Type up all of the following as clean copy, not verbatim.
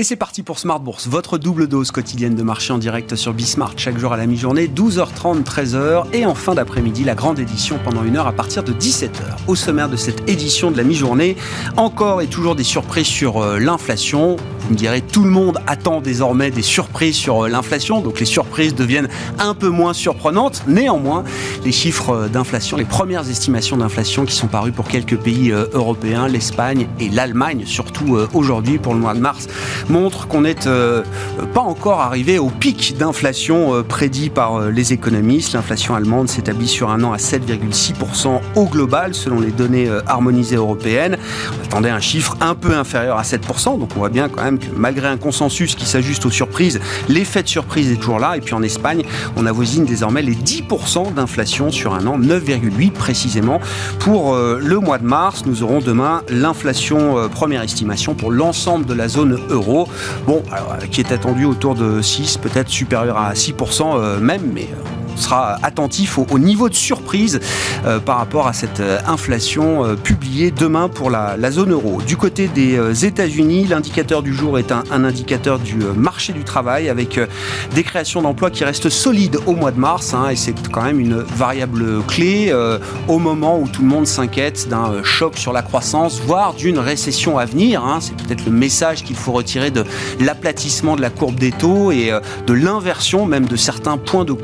Et c'est parti pour Smart Bourse, votre double dose quotidienne de marché en direct sur Bismart, chaque jour à la mi-journée, 12h30, 13h, et en fin d'après-midi, la grande édition pendant une heure à partir de 17h. Au sommaire de cette édition de la mi-journée, encore et toujours des surprises sur l'inflation. Vous me direz, tout le monde attend désormais des surprises sur l'inflation, donc les surprises deviennent un peu moins surprenantes. Néanmoins, les chiffres d'inflation, les premières estimations d'inflation qui sont parues pour quelques pays européens, l'Espagne et l'Allemagne, surtout aujourd'hui pour le mois de mars, montrent qu'on n'est pas encore arrivé au pic d'inflation prédit par les économistes. L'inflation allemande s'établit sur un an à 7,6% au global, selon les données harmonisées européennes. On attendait un chiffre un peu inférieur à 7%, donc on voit bien quand même que malgré un consensus qui s'ajuste aux surprises, l'effet de surprise est toujours là. Et puis en Espagne, on avoisine désormais les 10% d'inflation sur un an, 9,8% précisément. Pour le mois de mars, nous aurons demain l'inflation première estimation pour l'ensemble de la zone euro. Bon, alors, qui est attendue autour de 6, peut-être supérieure à 6% même, mais... On sera attentif au niveau de surprise par rapport à cette inflation publiée demain pour la zone euro. Du côté des États-Unis, l'indicateur du jour est un indicateur du marché du travail avec des créations d'emplois qui restent solides au mois de mars, et c'est quand même une variable clé au moment où tout le monde s'inquiète d'un choc sur la croissance, voire d'une récession à venir. C'est peut-être le message qu'il faut retirer de l'aplatissement de la courbe des taux et de l'inversion même de certains points de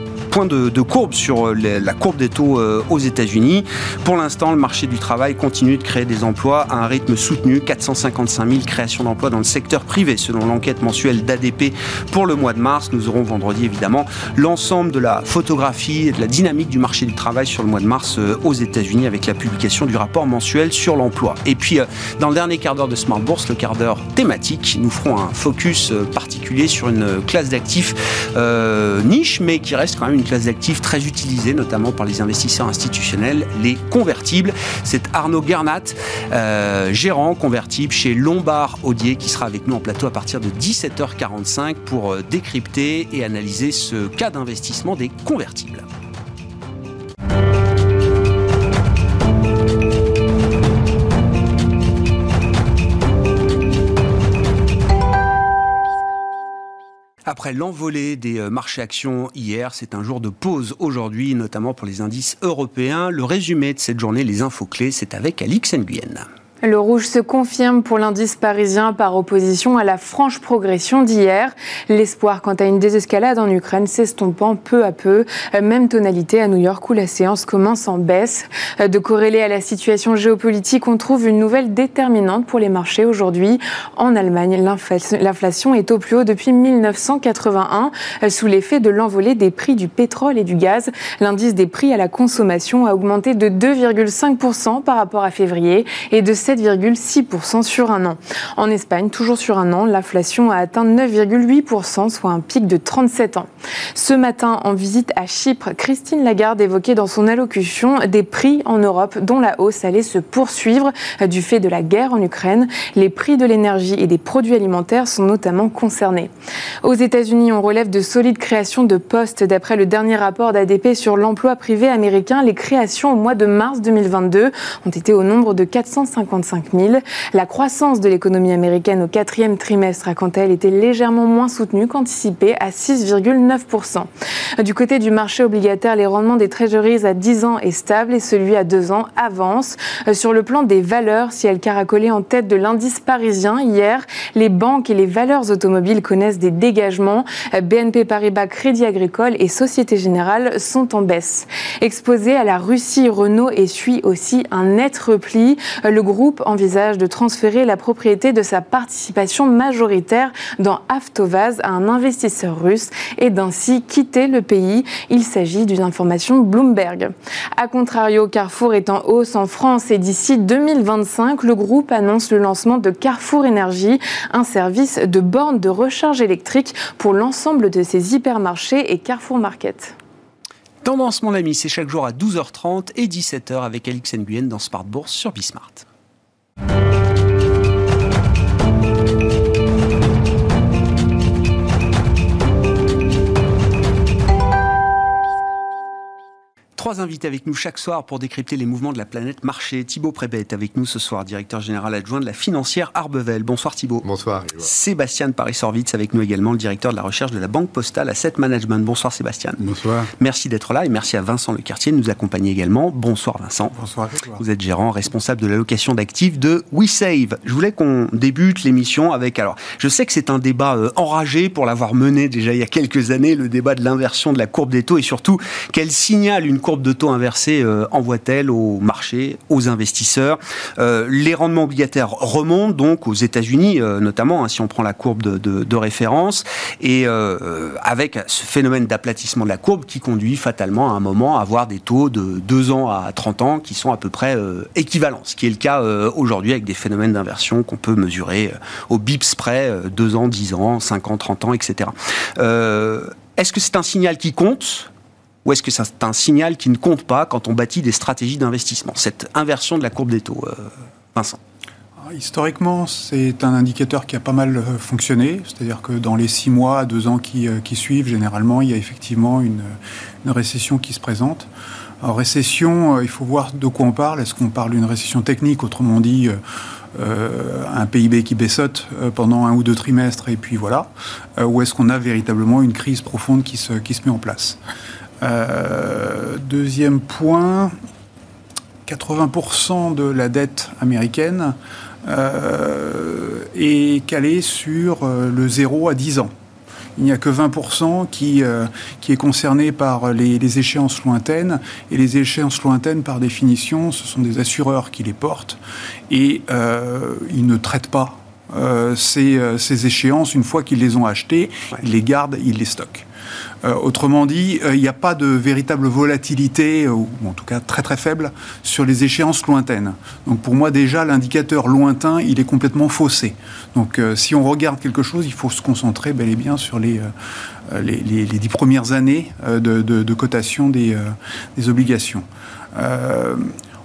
courbe sur la courbe des taux aux États-Unis. Pour l'instant, le marché du travail continue de créer des emplois à un rythme soutenu, 455 000 créations d'emplois dans le secteur privé, selon l'enquête mensuelle d'ADP pour le mois de mars. Nous aurons vendredi, évidemment, l'ensemble de la photographie et de la dynamique du marché du travail sur le mois de mars aux États-Unis avec la publication du rapport mensuel sur l'emploi. Et puis, dans le dernier quart d'heure de Smart Bourse, le quart d'heure thématique, nous ferons un focus particulier sur une classe d'actifs niche, mais qui reste quand même une classe d'actifs très utilisée, notamment par les investisseurs institutionnels, les convertibles. C'est Arnaud Gernat, gérant convertible chez Lombard Odier, qui sera avec nous en plateau à partir de 17h45 pour décrypter et analyser ce cas d'investissement des convertibles. Après l'envolée des marchés actions hier, c'est un jour de pause aujourd'hui, notamment pour les indices européens. Le résumé de cette journée, les infos clés, c'est avec Alix Nguyen. Le rouge se confirme pour l'indice parisien par opposition à la franche progression d'hier. L'espoir quant à une désescalade en Ukraine s'estompant peu à peu. Même tonalité à New York où la séance commence en baisse. De corrélé à la situation géopolitique, on trouve une nouvelle déterminante pour les marchés aujourd'hui. En Allemagne, l'inflation est au plus haut depuis 1981 sous l'effet de l'envolée des prix du pétrole et du gaz. L'indice des prix à la consommation a augmenté de 2,5% par rapport à février et de 7,6% sur un an. En Espagne, toujours sur un an, l'inflation a atteint 9,8%, soit un pic de 37 ans. Ce matin, en visite à Chypre, Christine Lagarde évoquait dans son allocution des prix en Europe dont la hausse allait se poursuivre du fait de la guerre en Ukraine. Les prix de l'énergie et des produits alimentaires sont notamment concernés. Aux États-Unis, on relève de solides créations de postes. D'après le dernier rapport d'ADP sur l'emploi privé américain, les créations au mois de mars 2022 ont été au nombre de 455 000. La croissance de l'économie américaine au quatrième trimestre a quant à elle été légèrement moins soutenue qu'anticipée à 6,9%. Du côté du marché obligataire, les rendements des treasuries à 10 ans est stable et celui à 2 ans avance. Sur le plan des valeurs, si elles caracolaient en tête de l'indice parisien hier, les banques et les valeurs automobiles connaissent des dégagements. BNP Paribas, Crédit Agricole et Société Générale sont en baisse. Exposé à la Russie, Renault essuie aussi un net repli. Le groupe envisage de transférer la propriété de sa participation majoritaire dans Avtovaz à un investisseur russe et d'ainsi quitter le pays. Il s'agit d'une information Bloomberg. A contrario, Carrefour est en hausse en France et d'ici 2025, le groupe annonce le lancement de Carrefour Énergie, un service de borne de recharge électrique pour l'ensemble de ses hypermarchés et Carrefour Market. Tendance, mon ami, c'est chaque jour à 12h30 et 17h avec Alix Nguyen dans Smart Bourse sur Bismart. trois invités avec nous chaque soir pour décrypter les mouvements de la planète marché. Thibaut Prébet est avec nous ce soir, directeur général adjoint de la Financière Arbevel. Bonsoir Thibaut. Bonsoir. Sébastien Paris-Horvitz avec nous également, le directeur de la recherche de la Banque Postale Asset Management. Bonsoir Sébastien. Bonsoir. Merci d'être là et merci à Vincent Lecourtier de nous accompagner également. Bonsoir Vincent. Bonsoir. Vous êtes gérant, responsable de l'allocation d'actifs de WeSave. Je voulais qu'on débute l'émission avec... Alors, je sais que c'est un débat enragé pour l'avoir mené déjà il y a quelques années, le débat de l'inversion de la courbe des taux et surtout, quel signal une courbe de taux inversée envoie-t-elle au marché, aux investisseurs ? Les rendements obligataires remontent donc aux États-Unis, notamment, hein, si on prend la courbe de référence, et avec ce phénomène d'aplatissement de la courbe qui conduit fatalement à un moment à avoir des taux de 2 ans à 30 ans qui sont à peu près équivalents, ce qui est le cas aujourd'hui avec des phénomènes d'inversion qu'on peut mesurer au bips près, 2 ans, 10 ans, 5 ans, 30 ans, etc. Est-ce que c'est un signal qui compte ? Ou est-ce que c'est un signal qui ne compte pas quand on bâtit des stratégies d'investissement ? Cette inversion de la courbe des taux, Vincent. Historiquement, c'est un indicateur qui a pas mal fonctionné, c'est-à-dire que dans les 6 mois, 2 ans qui suivent, généralement, il y a effectivement une récession qui se présente. En récession, il faut voir de quoi on parle. Est-ce qu'on parle d'une récession technique, autrement dit un PIB qui baissote pendant 1 ou 2 trimestres et puis voilà, ou est-ce qu'on a véritablement une crise profonde qui se met en place ? Deuxième point, 80% de la dette américaine est calée sur le 0 à 10 ans. Il n'y a que 20% qui est concerné par les échéances lointaines. Et les échéances lointaines, par définition, ce sont des assureurs qui les portent. Et ils ne traitent pas ces échéances. Une fois qu'ils les ont achetées, ils les gardent, ils les stockent. Autrement dit, il n'y a pas de véritable volatilité, ou en tout cas très très faible, sur les échéances lointaines. Donc pour moi déjà, l'indicateur lointain, il est complètement faussé. Donc si on regarde quelque chose, il faut se concentrer bel et bien sur les 10 premières années de cotation des obligations.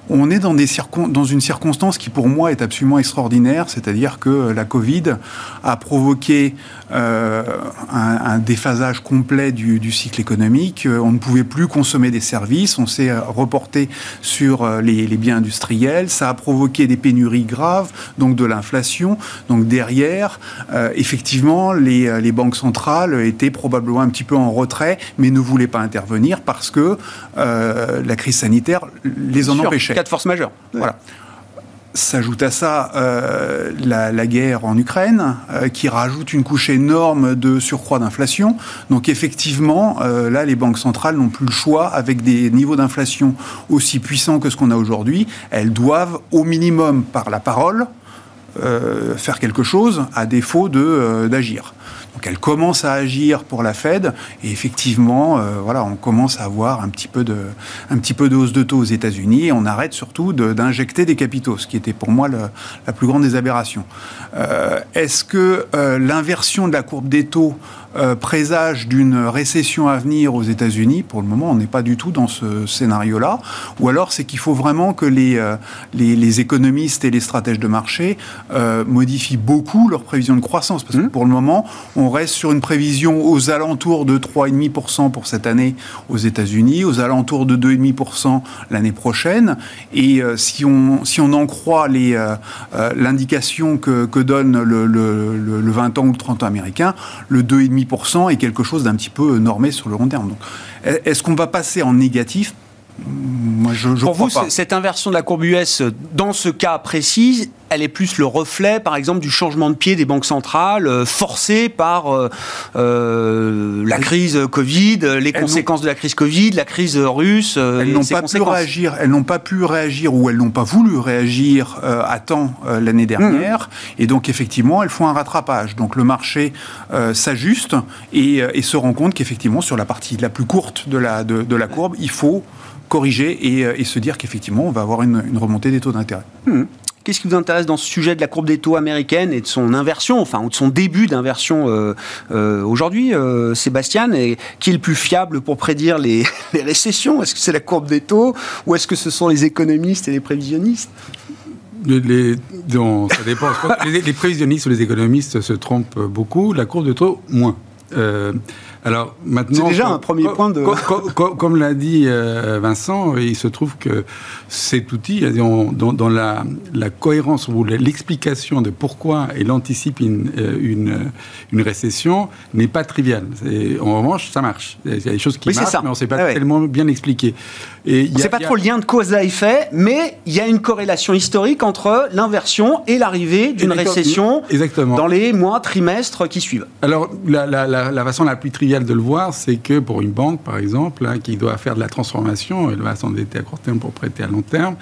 On est dans une circonstance qui, pour moi, est absolument extraordinaire, c'est-à-dire que la Covid a provoqué un déphasage complet du cycle économique. On ne pouvait plus consommer des services, on s'est reporté sur les biens industriels, ça a provoqué des pénuries graves, donc de l'inflation. Donc derrière, effectivement, les banques centrales étaient probablement un petit peu en retrait, mais ne voulaient pas intervenir parce que la crise sanitaire les en empêchait. De force majeure. Voilà. S'ajoute à ça la guerre en Ukraine, qui rajoute une couche énorme de surcroît d'inflation. Donc effectivement, là, les banques centrales n'ont plus le choix. Avec des niveaux d'inflation aussi puissants que ce qu'on a aujourd'hui, elles doivent au minimum, par la parole, faire quelque chose à défaut d'agir. Donc elle commence à agir pour la Fed et effectivement, voilà, on commence à avoir un petit peu de hausse de taux aux États-Unis et on arrête surtout d'injecter des capitaux, ce qui était pour moi la plus grande des aberrations. Est-ce que l'inversion de la courbe des taux présage d'une récession à venir aux États-Unis? Pour le moment, on n'est pas du tout dans ce scénario-là. Ou alors, c'est qu'il faut vraiment que les économistes et les stratèges de marché modifient beaucoup leurs prévisions de croissance. Parce que pour le moment, on reste sur une prévision aux alentours de 3,5% pour cette année aux États-Unis, aux alentours de 2,5% l'année prochaine. Et si on en croit l'indication que donne le 20 ans ou le 30 ans américain, le 2,5% est quelque chose d'un petit peu normé sur le long terme. Donc, est-ce qu'on va passer en négatif ? Moi, je Pour crois vous, pas. Cette inversion de la courbe US, dans ce cas précis, elle est plus le reflet, par exemple, du changement de pied des banques centrales, forcé par la crise Covid, les conséquences de la crise Covid, la crise russe. Elles n'ont pas pu réagir ou elles n'ont pas voulu réagir à temps l'année dernière. Et donc, effectivement, elles font un rattrapage. Donc, le marché s'ajuste et se rend compte qu'effectivement, sur la partie la plus courte de la courbe, il faut corriger et se dire qu'effectivement, on va avoir une remontée des taux d'intérêt. Qu'est-ce qui vous intéresse dans ce sujet de la courbe des taux américaine et de son inversion, enfin, ou de son début d'inversion aujourd'hui, Sébastien, et qui est le plus fiable pour prédire les récessions ? Est-ce que c'est la courbe des taux ou est-ce que ce sont les économistes et les prévisionnistes ? Ça dépend. Je pense que les prévisionnistes ou les économistes se trompent beaucoup, la courbe des taux, moins. Alors maintenant, c'est déjà un premier point de... Comme l'a dit Vincent, il se trouve que cet outil, dans la cohérence ou l'explication de pourquoi il anticipe une récession, n'est pas trivial. En revanche, ça marche. Il y a des choses qui marchent, mais on ne sait pas tellement bien l'expliquer. Et on ne sait pas trop le lien de cause à effet, mais il y a une corrélation historique entre l'inversion et l'arrivée d'une récession dans les mois, trimestres qui suivent. Alors, la façon la plus triviale de le voir, c'est que pour une banque, par exemple, qui doit faire de la transformation, elle va s'endetter à court terme pour prêter à long terme,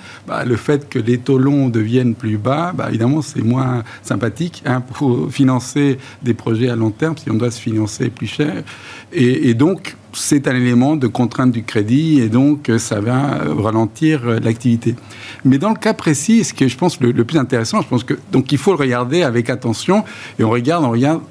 le fait que les taux longs deviennent plus bas, évidemment, c'est moins sympathique pour financer des projets à long terme, si on doit se financer plus cher. Et donc, c'est un élément de contrainte du crédit et donc ça va ralentir l'activité. Mais dans le cas précis, ce qui est, je pense, le plus intéressant, je pense que donc il faut le regarder avec attention et on regarde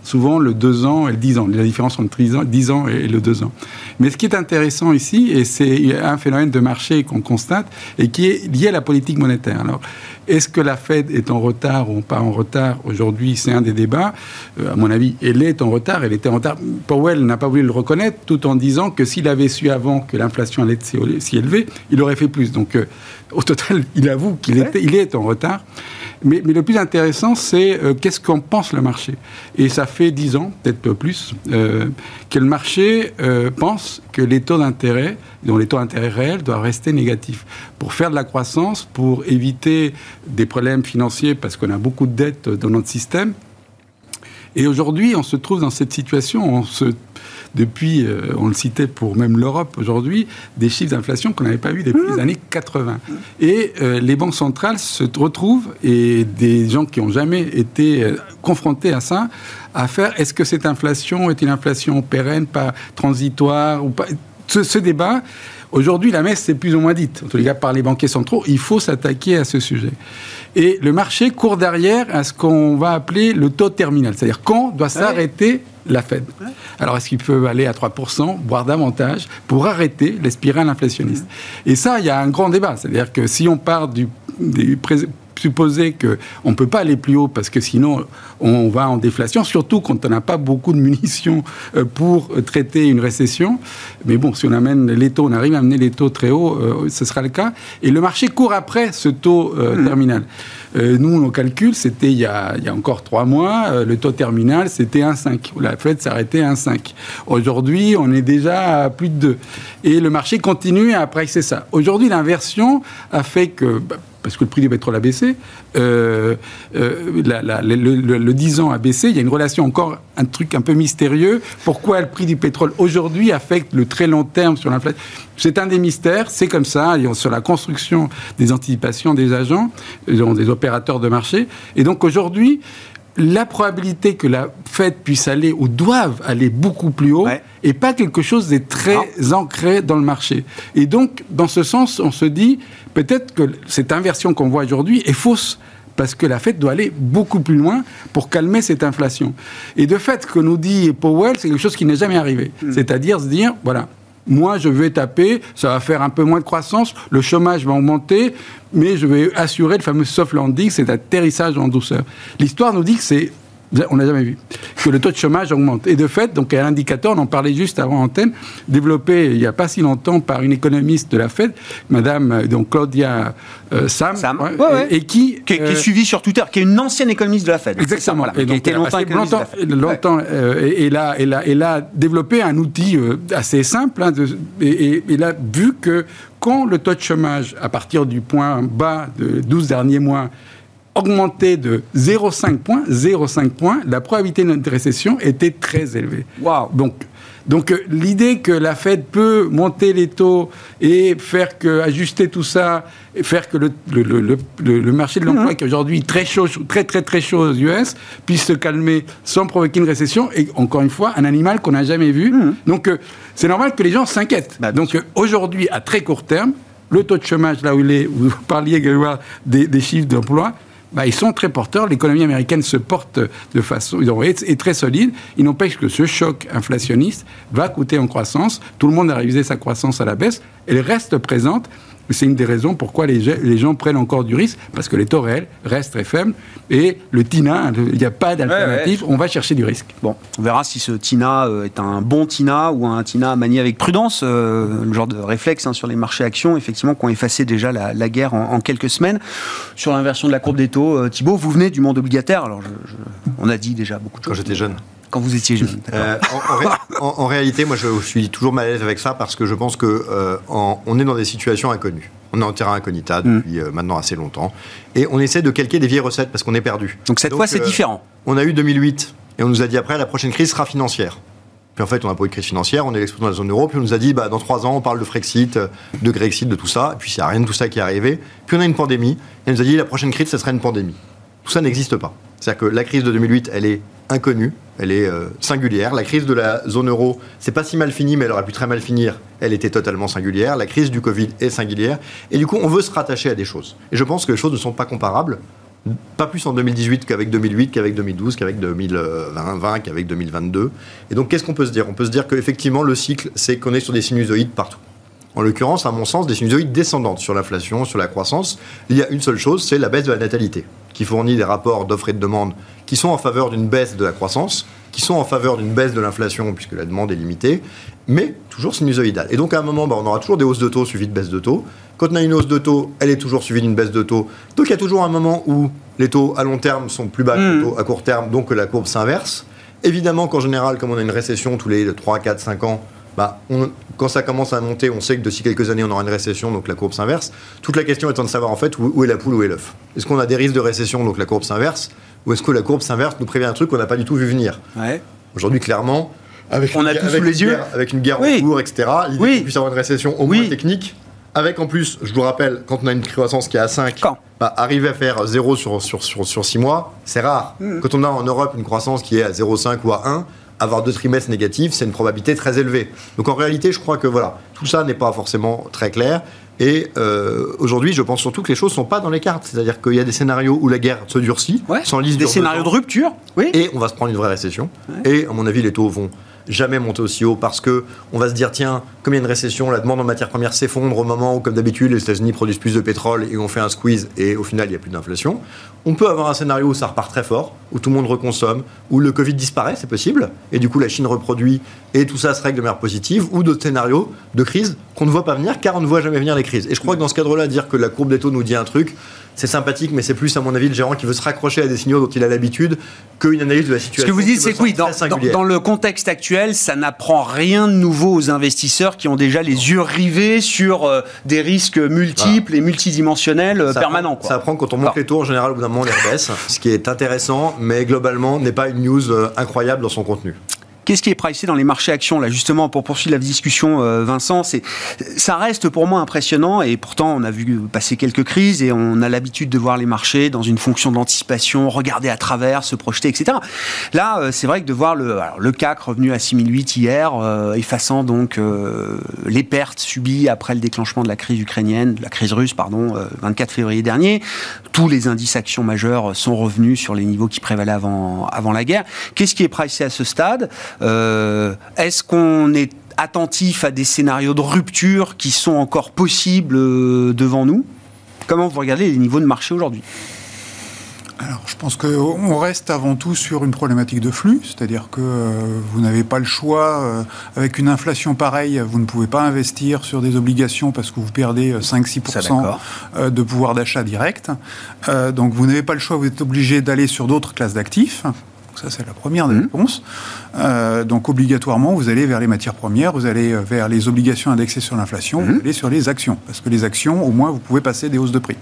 souvent le 2 ans et le 10 ans, la différence entre 10 ans et le 2 ans. Mais ce qui est intéressant ici, et c'est un phénomène de marché qu'on constate et qui est lié à la politique monétaire. Alors, est-ce que la Fed est en retard ou pas en retard aujourd'hui? C'est un des débats. À mon avis, elle est en retard. Elle était en retard. Powell n'a pas voulu le reconnaître, tout en disant que s'il avait su avant que l'inflation allait être si élevée, il aurait fait plus. Donc, au total, il avoue qu'il est en retard. Mais le plus intéressant, c'est qu'est-ce qu'en pense le marché. Et ça fait 10 ans, peut-être plus, que le marché pense que les taux d'intérêt, dont les taux d'intérêt réels, doivent rester négatifs. Pour faire de la croissance, pour éviter des problèmes financiers, parce qu'on a beaucoup de dettes dans notre système. Et aujourd'hui, on se trouve dans cette situation, depuis, on le citait pour même l'Europe aujourd'hui, des chiffres d'inflation qu'on n'avait pas eu depuis les années 80. Et les banques centrales se retrouvent, et des gens qui n'ont jamais été confrontés à ça, à faire, est-ce que cette inflation est une inflation pérenne, pas transitoire ou pas, ce débat... Aujourd'hui, la messe, c'est plus ou moins dite, en tous les cas par les banquiers centraux, il faut s'attaquer à ce sujet. Et le marché court derrière à ce qu'on va appeler le taux terminal, c'est-à-dire quand doit s'arrêter la Fed. Alors, est-ce qu'il peut aller à 3%, voire davantage, pour arrêter les spirales inflationnistes? Et ça, il y a un grand débat, c'est-à-dire que si on part du supposer qu'on ne peut pas aller plus haut parce que sinon on va en déflation, surtout quand on n'a pas beaucoup de munitions pour traiter une récession. Mais bon, si on amène les taux, on arrive à amener les taux très hauts, ce sera le cas. Et le marché court après ce taux terminal. Nous, nos calculs, c'était il y a encore 3 mois, le taux terminal, c'était 1,5. La Fed s'arrêtait à 1,5. Aujourd'hui, on est déjà à plus de 2. Et le marché continue à apprécier ça. Aujourd'hui, l'inversion a fait que... parce que le prix du pétrole a baissé, le 10 ans a baissé, il y a une relation encore, un truc un peu mystérieux, pourquoi le prix du pétrole aujourd'hui affecte le très long terme sur l'inflation. C'est un des mystères, c'est comme ça, sur la construction des anticipations des agents, des opérateurs de marché, et donc aujourd'hui, la probabilité que la Fed puisse aller ou doive aller beaucoup plus haut n'est pas quelque chose de très ancré dans le marché. Et donc, dans ce sens, on se dit peut-être que cette inversion qu'on voit aujourd'hui est fausse parce que la Fed doit aller beaucoup plus loin pour calmer cette inflation. Et de fait, ce que nous dit Powell, c'est quelque chose qui n'est jamais arrivé. C'est-à-dire se dire, voilà, moi je vais taper, ça va faire un peu moins de croissance, le chômage va augmenter, mais je vais assurer le fameux soft landing, c'est atterrissage en douceur. L'histoire nous dit que on n'a jamais vu, que le taux de chômage augmente. Et de fait, donc un indicateur, on en parlait juste avant l'antenne, développé il n'y a pas si longtemps par une économiste de la Fed, madame donc Claudia Sam. Et qui est suivie sur Twitter, qui est une ancienne économiste de la Fed. Exactement. Voilà. Et donc, qui a été longtemps elle a développé un outil assez simple, et elle a vu que quand le taux de chômage, à partir du point bas de 12 derniers mois, augmenté de 0,5 points, la probabilité de récession était très élevée. Wow. Donc l'idée que la Fed peut monter les taux et ajuster tout ça, et faire que le marché de l'emploi qui est aujourd'hui très chaud, très très très chaud aux US, puisse se calmer sans provoquer une récession, et encore une fois, un animal qu'on n'a jamais vu. Donc c'est normal que les gens s'inquiètent. Donc aujourd'hui, à très court terme, le taux de chômage, là où il est, vous parliez des chiffres d'emploi, ils sont très porteurs. L'économie américaine se porte de façon... est très solide. Il n'empêche que ce choc inflationniste va coûter en croissance. Tout le monde a révisé sa croissance à la baisse. Elle reste présente. C'est une des raisons pourquoi les gens prennent encore du risque, parce que les taux réels restent très faibles et le TINA, il n'y a pas d'alternative, on va chercher du risque. Bon, on verra si ce TINA est un bon TINA ou un TINA manié avec prudence, le genre de réflexe sur les marchés actions, effectivement, qui ont effacé déjà la guerre en quelques semaines. Sur l'inversion de la courbe des taux, Thibaut, vous venez du monde obligataire, alors on a dit déjà beaucoup de choses. Quand j'étais jeune. Quand vous étiez jeune. En réalité, moi, je suis toujours mal à l'aise avec ça parce que je pense qu'on est dans des situations inconnues. On est en terrain incognita depuis maintenant assez longtemps. Et on essaie de calquer des vieilles recettes parce qu'on est perdu. Donc cette fois, c'est différent. On a eu 2008 et on nous a dit après, la prochaine crise sera financière. Puis en fait, on n'a pas eu de crise financière, on est l'explosion dans la zone euro, puis on nous a dit, dans 3 ans, on parle de Frexit, de Grexit, de tout ça. Et puis il n'y a rien de tout ça qui est arrivé. Puis on a une pandémie et on nous a dit, la prochaine crise, ça sera une pandémie. Tout ça n'existe pas. C'est-à-dire que la crise de 2008, elle est inconnue, elle est singulière. La crise de la zone euro, c'est pas si mal fini, mais elle aurait pu très mal finir. Elle était totalement singulière. La crise du Covid est singulière. Et du coup, on veut se rattacher à des choses. Et je pense que les choses ne sont pas comparables. Pas plus en 2018 qu'avec 2008, qu'avec 2012, qu'avec 2020, qu'avec 2022. Et donc, qu'est-ce qu'on peut se dire ? On peut se dire qu'effectivement, le cycle, c'est qu'on est sur des sinusoïdes partout. En l'occurrence, à mon sens, des sinusoïdes descendantes sur l'inflation, sur la croissance. Il y a une seule chose, c'est la baisse de la natalité, qui fournit des rapports d'offres et de demandes qui sont en faveur d'une baisse de la croissance, qui sont en faveur d'une baisse de l'inflation, puisque la demande est limitée, mais toujours sinusoïdale. Et donc, à un moment, on aura toujours des hausses de taux suivies de baisses de taux. Quand on a une hausse de taux, elle est toujours suivie d'une baisse de taux. Donc, il y a toujours un moment où les taux à long terme sont plus bas que les taux à court terme, donc la courbe s'inverse. Évidemment qu'en général, comme on a une récession tous les 3, 4, 5 ans, quand ça commence à monter, on sait que d'ici quelques années, on aura une récession, donc la courbe s'inverse. Toute la question étant de savoir en fait où est la poule, où est l'œuf. Est-ce qu'on a des risques de récession, donc la courbe s'inverse, ou est-ce que la courbe s'inverse nous prévient un truc qu'on n'a pas du tout vu venir ? Ouais. Aujourd'hui, clairement, avec une guerre en cours, etc., l'idée qu'on puisse avoir une récession au moins technique, avec en plus, je vous rappelle, quand on a une croissance qui est à 5, arriver à faire 0 sur 6 mois, c'est rare. Quand on a en Europe une croissance qui est à 0,5 ou à 1, avoir 2 trimestres négatifs, c'est une probabilité très élevée. Donc en réalité, je crois que tout ça n'est pas forcément très clair. Et aujourd'hui, je pense surtout que les choses ne sont pas dans les cartes. C'est-à-dire qu'il y a des scénarios où la guerre se durcit, s'enlise des scénarios de rupture, et on va se prendre une vraie récession. Ouais. Et à mon avis, les taux vont jamais monter aussi haut parce que on va se dire tiens, comme il y a une récession, la demande en matières premières s'effondre au moment où, comme d'habitude, les États-Unis produisent plus de pétrole et on fait un squeeze et au final il n'y a plus d'inflation. On peut avoir un scénario où ça repart très fort, où tout le monde reconsomme, où le Covid disparaît, c'est possible, et du coup la Chine reproduit et tout ça se règle de manière positive, ou d'autres scénarios de crise qu'on ne voit pas venir car on ne voit jamais venir les crises. Et je crois que dans ce cadre-là, dire que la courbe des taux nous dit un truc, c'est sympathique, mais c'est plus, à mon avis, le gérant qui veut se raccrocher à des signaux dont il a l'habitude qu'une analyse de la situation. Ce que vous dites, c'est que dans le contexte actuel, ça n'apprend rien de nouveau aux investisseurs qui ont déjà les yeux rivés sur des risques multiples et multidimensionnels permanents. Ça apprend quand on monte les taux, en général, au bout d'un moment, on les rebaisse, ce qui est intéressant, mais globalement, n'est pas une news incroyable dans son contenu. Qu'est-ce qui est pricé dans les marchés actions, là, justement, pour poursuivre la discussion, Vincent, ça reste pour moi impressionnant, et pourtant, on a vu passer quelques crises, et on a l'habitude de voir les marchés dans une fonction d'anticipation, regarder à travers, se projeter, etc. Là, c'est vrai que de voir le CAC revenu à 6008 hier, effaçant donc les pertes subies après le déclenchement de la crise ukrainienne, de la crise russe, pardon, 24 février dernier, tous les indices actions majeurs sont revenus sur les niveaux qui prévalaient avant la guerre. Qu'est-ce qui est pricé à ce stade ? Est-ce qu'on est attentif à des scénarios de rupture qui sont encore possibles devant nous ? Comment vous regardez les niveaux de marché aujourd'hui ? Alors, je pense qu'on reste avant tout sur une problématique de flux, c'est-à-dire que vous n'avez pas le choix. Avec une inflation pareille, vous ne pouvez pas investir sur des obligations parce que vous perdez 5-6% de pouvoir d'achat direct. Donc, vous n'avez pas le choix, vous êtes obligé d'aller sur d'autres classes d'actifs. Ça, c'est la première des réponses. Donc, obligatoirement, vous allez vers les matières premières, vous allez vers les obligations indexées sur l'inflation, vous allez sur les actions. Parce que les actions, au moins, vous pouvez passer des hausses de prix.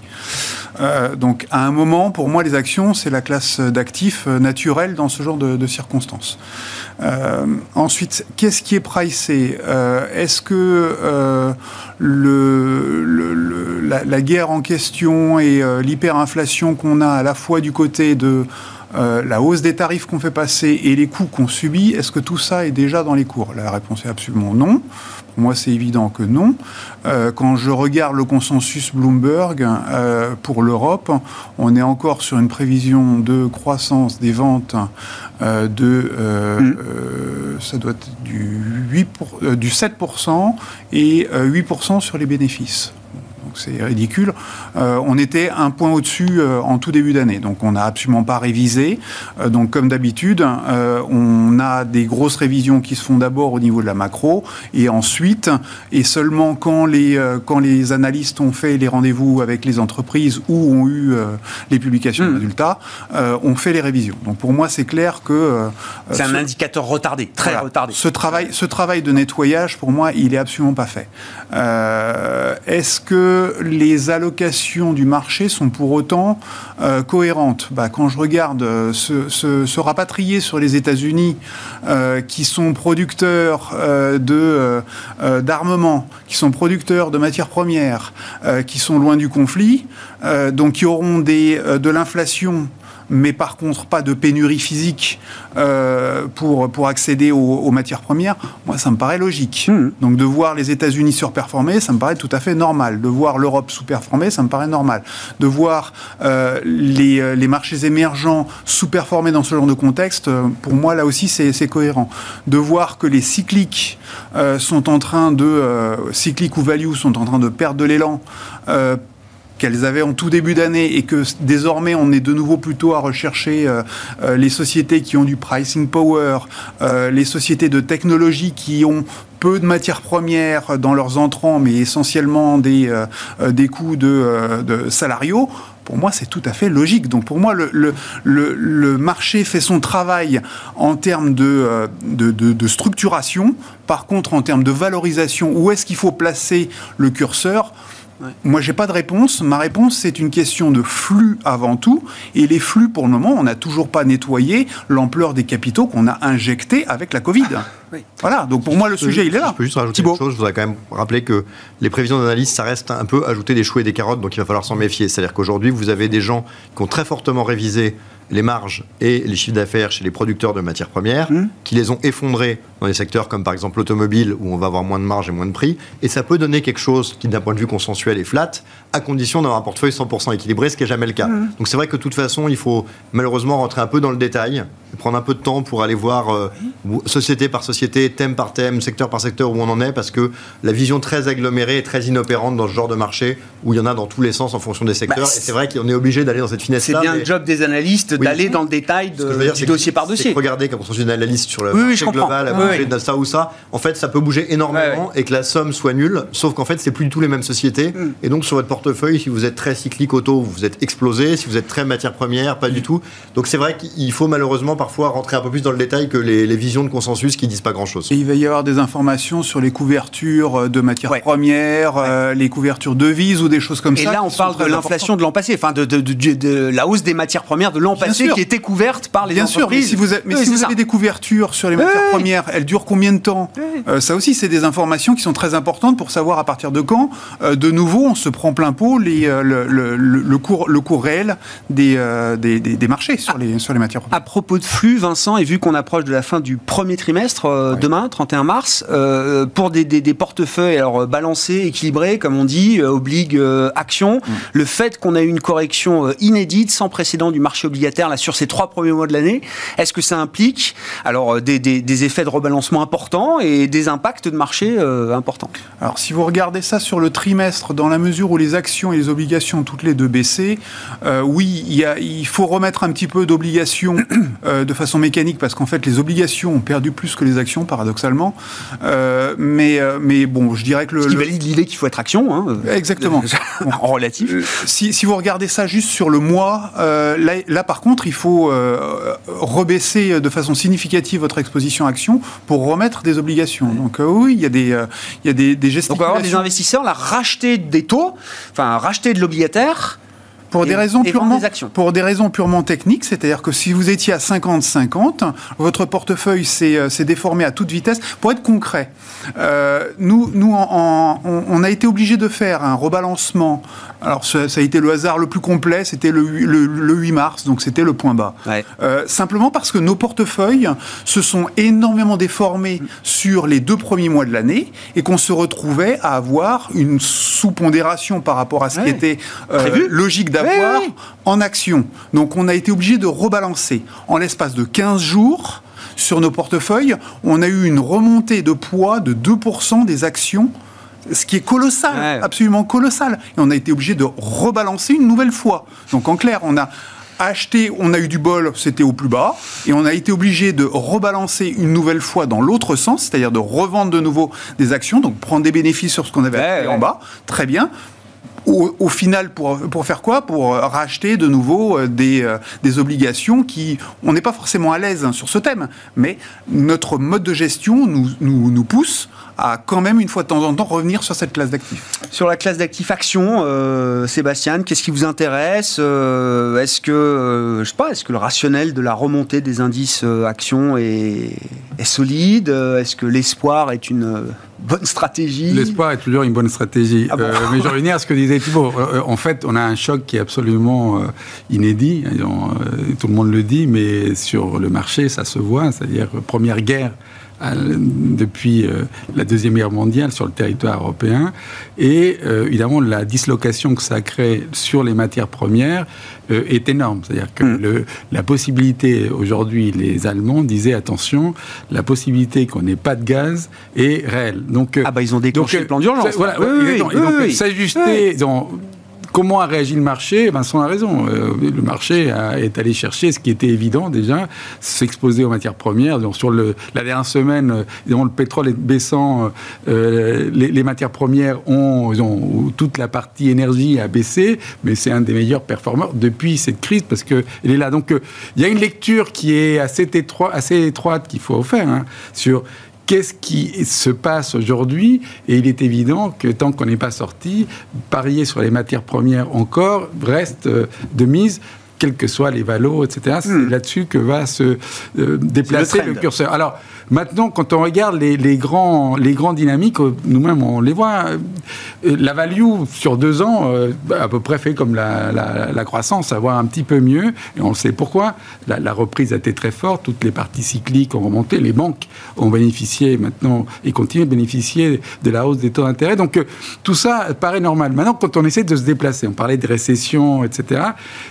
Donc, à un moment, pour moi, les actions, c'est la classe d'actifs naturelle dans ce genre de circonstances. Ensuite, qu'est-ce qui est pricé ? Est-ce que la guerre en question et l'hyperinflation qu'on a à la fois du côté de la hausse des tarifs qu'on fait passer et les coûts qu'on subit, est-ce que tout ça est déjà dans les cours ? La réponse est absolument non. Pour moi, c'est évident que non. Quand je regarde le consensus Bloomberg pour l'Europe, on est encore sur une prévision de croissance des ventes ça doit être du 7% et 8% sur les bénéfices. c'est ridicule. On était un point au-dessus en tout début d'année, donc on n'a absolument pas révisé. Donc comme d'habitude, on a des grosses révisions qui se font d'abord au niveau de la macro, et ensuite, et seulement quand les analystes ont fait les rendez-vous avec les entreprises ou ont eu les publications de résultats, on fait les révisions. Donc pour moi, c'est clair que... c'est un indicateur retardé, très retardé. Ce travail de nettoyage, pour moi, il n'est absolument pas fait. Est-ce que les allocations du marché sont pour autant cohérentes ? Quand je regarde se rapatrier sur les États-Unis, qui sont producteurs d'armement, qui sont producteurs de matières premières, qui sont loin du conflit, donc qui auront de l'inflation, mais par contre pas de pénurie physique pour accéder aux matières premières, moi ça me paraît logique. Donc de voir les États-Unis surperformer, ça me paraît tout à fait normal. De voir l'Europe sous-performer, ça me paraît normal. De voir les marchés émergents sous-performer dans ce genre de contexte, pour moi là aussi c'est cohérent. De voir que les cycliques cycliques ou value sont en train de perdre de l'élan qu'elles avaient en tout début d'année, et que désormais on est de nouveau plutôt à rechercher les sociétés qui ont du pricing power, les sociétés de technologie qui ont peu de matières premières dans leurs entrants, mais essentiellement des coûts de salariaux. Pour moi, c'est tout à fait logique. Donc, pour moi, le marché fait son travail en termes de structuration. Par contre, en termes de valorisation, où est-ce qu'il faut placer le curseur ? Ouais. Moi, j'ai pas de réponse. Ma réponse, c'est une question de flux avant tout. Et les flux, pour le moment, on n'a toujours pas nettoyé l'ampleur des capitaux qu'on a injectés avec la Covid. Oui. Voilà. Donc, pour moi, le sujet, il est là. Je peux juste rajouter une chose. Je voudrais quand même rappeler que les prévisions d'analyse, ça reste un peu ajouter des choux et des carottes. Donc, il va falloir s'en méfier. C'est-à-dire qu'aujourd'hui, vous avez des gens qui ont très fortement révisé les marges et les chiffres d'affaires chez les producteurs de matières premières, qui les ont effondrés dans des secteurs comme par exemple l'automobile, où on va avoir moins de marge et moins de prix, et ça peut donner quelque chose qui d'un point de vue consensuel est flat, à condition d'avoir un portefeuille 100% équilibré, ce qui n'est jamais le cas. Donc c'est vrai que de toute façon, il faut malheureusement rentrer un peu dans le détail, prendre un peu de temps pour aller voir société par société, thème par thème, secteur par secteur où on en est, parce que la vision très agglomérée est très inopérante dans ce genre de marché, où il y en a dans tous les sens en fonction des secteurs, et c'est vrai qu'on est obligé d'aller dans cette finesse-là. C'est bien le job des analystes d'aller dans le détail du dossier par dossier. Regardez, quand on fait une analyse sur le marché global, de ça ou ça, en fait, ça peut bouger énormément et que la somme soit nulle, sauf qu'en fait, c'est plus du tout les mêmes sociétés. Et donc, sur votre portefeuille, si vous êtes très cyclique auto, vous êtes explosé. Si vous êtes très matière première, pas du tout. Donc, c'est vrai qu'il faut malheureusement parfois rentrer un peu plus dans le détail que les visions de consensus qui disent pas grand-chose. Et il va y avoir des informations sur les couvertures de matières premières, les couvertures de devises ou des choses comme ça. Et là, on parle de l'inflation de l'an passé, enfin de la hausse des matières premières de l'an passé qui était couverte par les entreprises. Bien sûr, mais si vous avez des couvertures sur les matières premières, elles durent combien de temps ? Ça aussi, c'est des informations qui sont très importantes pour savoir à partir de quand, de nouveau, on se prend plein pot le cours réel des marchés sur les matières premières. À propos de flux, Vincent, et vu qu'on approche de la fin du premier trimestre, demain, 31 mars, pour des portefeuilles alors, balancés, équilibrés, comme on dit, obligue, action, le fait qu'on a eu une correction inédite, sans précédent du marché obligataire là, sur ces 3 premiers mois de l'année, est-ce que ça implique alors, des effets de rebalancement important et des impacts de marché importants. Alors, si vous regardez ça sur le trimestre, dans la mesure où les actions et les obligations, toutes les deux baissées, oui, il faut remettre un petit peu d'obligations de façon mécanique, parce qu'en fait, les obligations ont perdu plus que les actions, paradoxalement. Mais bon, je dirais que... Ce qui valide l'idée qu'il faut être action. Exactement. En relatif. Si vous regardez ça juste sur le mois, là, par contre, il faut rebaisser de façon significative votre exposition action pour remettre des obligations. Donc oui, il y a des gesticulations. Donc on va avoir des investisseurs là, racheter des taux, enfin racheter de l'obligataire pour des raisons purement techniques, c'est-à-dire que si vous étiez à 50-50, votre portefeuille s'est déformé à toute vitesse. Pour être concret, nous, on a été obligés de faire un rebalancement. Alors, ça a été le hasard le plus complet, c'était le 8 mars, donc c'était le point bas. Simplement parce que nos portefeuilles se sont énormément déformés sur les 2 premiers mois de l'année et qu'on se retrouvait à avoir une sous-pondération par rapport à ce qui était logique d'avoir en action. Donc, on a été obligé de rebalancer. En l'espace de 15 jours, sur nos portefeuilles, on a eu une remontée de poids de 2% des actions ce qui est colossal, absolument colossal. Et on a été obligé de rebalancer une nouvelle fois. Donc en clair, on a acheté, on a eu du bol, c'était au plus bas, et on a été obligé de rebalancer une nouvelle fois dans l'autre sens, c'est-à-dire de revendre de nouveau des actions, donc prendre des bénéfices sur ce qu'on avait acheté en bas, très bien. Au final, pour faire quoi ? Pour racheter de nouveau des obligations qui... On n'est pas forcément à l'aise sur ce thème, mais notre mode de gestion nous pousse à quand même, une fois de temps en temps, revenir sur cette classe d'actifs. Sur la classe d'actifs actions, Sébastien, qu'est-ce qui vous intéresse ? Est-ce que le rationnel de la remontée des indices actions est solide ? Est-ce que l'espoir est une... bonne stratégie. L'espoir est toujours une bonne stratégie. Mais je reviens à ce que disait Thibaut. En fait, on a un choc qui est absolument inédit. Tout le monde le dit, mais sur le marché, ça se voit. C'est-à-dire, première guerre depuis la Deuxième Guerre mondiale sur le territoire européen. Et évidemment, la dislocation que ça crée sur les matières premières est énorme. C'est-à-dire que la possibilité, aujourd'hui, les Allemands disaient, attention, la possibilité qu'on n'ait pas de gaz est réelle. Donc, ils ont déclenché le plan d'urgence. Voilà, oui, s'ajuster... Oui. Comment a réagi le marché ? Vincent a raison. Le marché est allé chercher ce qui était évident déjà, s'exposer aux matières premières. Donc, sur la dernière semaine, le pétrole est baissant, les matières premières toute la partie énergie a baissé, mais c'est un des meilleurs performeurs depuis cette crise parce qu'elle est là. Donc il y a une lecture qui est assez étroite qu'il faut faire sur... Qu'est-ce qui se passe aujourd'hui ? Et il est évident que tant qu'on n'est pas sorti, parier sur les matières premières encore reste de mise, quels que soient les valos, etc. C'est là-dessus que va se déplacer le curseur. Alors, maintenant, quand on regarde les grandes dynamiques, nous-mêmes, on les voit. La value, sur 2 ans, à peu près fait comme la croissance, voire un petit peu mieux. Et on sait pourquoi. La reprise a été très forte. Toutes les parties cycliques ont remonté. Les banques ont bénéficié maintenant et continuent de bénéficier de la hausse des taux d'intérêt. Donc, tout ça paraît normal. Maintenant, quand on essaie de se déplacer, on parlait de récession, etc.,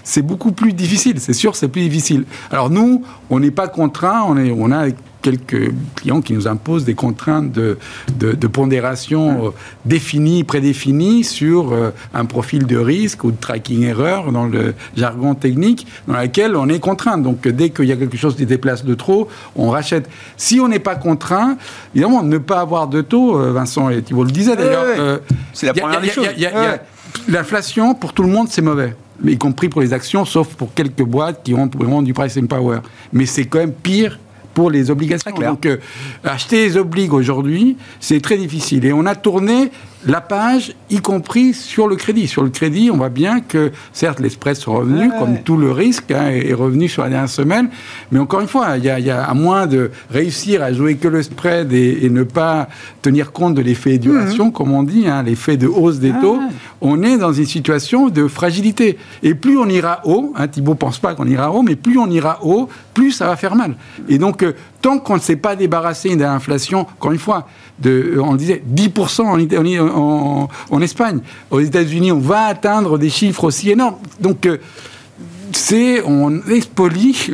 c'est beaucoup plus difficile. C'est sûr, c'est plus difficile. Alors, nous, on n'est pas contraints. On a... quelques clients qui nous imposent des contraintes de pondération définies, prédéfinies sur un profil de risque ou de tracking erreur dans le jargon technique dans laquelle on est contraint. Donc dès qu'il y a quelque chose qui déplace de trop, on rachète. Si on n'est pas contraint, évidemment, ne pas avoir de taux, Vincent et Thibault le disaient d'ailleurs. C'est la première des choses. L'inflation, pour tout le monde, c'est mauvais. Y compris pour les actions, sauf pour quelques boîtes qui ont vraiment du pricing power. Mais c'est quand même pire pour les obligations. Donc, acheter les obligues aujourd'hui, c'est très difficile. Et on a tourné la page, y compris sur le crédit. Sur le crédit, on voit bien que, certes, les spreads sont revenus, comme tout le risque est revenu sur la dernière semaine. Mais encore une fois, il y a à moins de réussir à jouer que le spread et ne pas tenir compte de l'effet duration, comme on dit, l'effet de hausse des taux, on est dans une situation de fragilité. Et plus on ira haut, Thibaut ne pense pas qu'on ira haut, mais plus on ira haut, plus ça va faire mal. Et donc, tant qu'on ne s'est pas débarrassé de l'inflation, encore une fois, on disait 10% en Espagne. Aux États-Unis, on va atteindre des chiffres aussi énormes. Donc, on expolie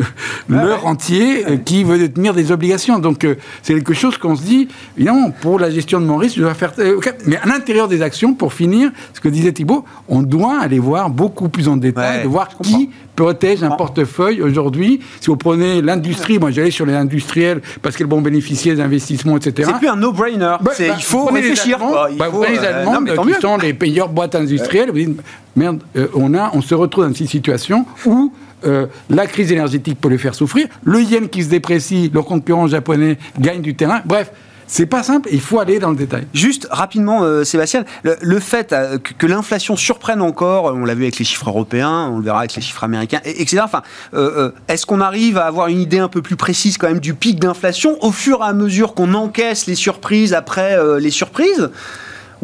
l'heure entier qui veut détenir des obligations. Donc, c'est quelque chose qu'on se dit, évidemment, pour la gestion de mon risque, je dois faire... Mais à l'intérieur des actions, pour finir, ce que disait Thibaut, on doit aller voir beaucoup plus en détail, de voir qui protège un portefeuille aujourd'hui. Si vous prenez l'industrie, moi j'allais sur les industriels parce qu'ils vont bénéficier d'investissements, etc. C'est plus un no-brainer. Il faut réfléchir. Vous prenez les Allemands qui sont les payeurs boîtes industrielles. Vous dites, merde, on se retrouve dans une situation où la crise énergétique peut les faire souffrir. Le yen qui se déprécie, leurs concurrents japonais gagnent du terrain. Bref. C'est pas simple, il faut aller dans le détail. Juste, rapidement, Sébastien, le fait que l'inflation surprenne encore, on l'a vu avec les chiffres européens, on le verra avec les chiffres américains, etc. Enfin, est-ce qu'on arrive à avoir une idée un peu plus précise quand même du pic d'inflation au fur et à mesure qu'on encaisse les surprises après les surprises ?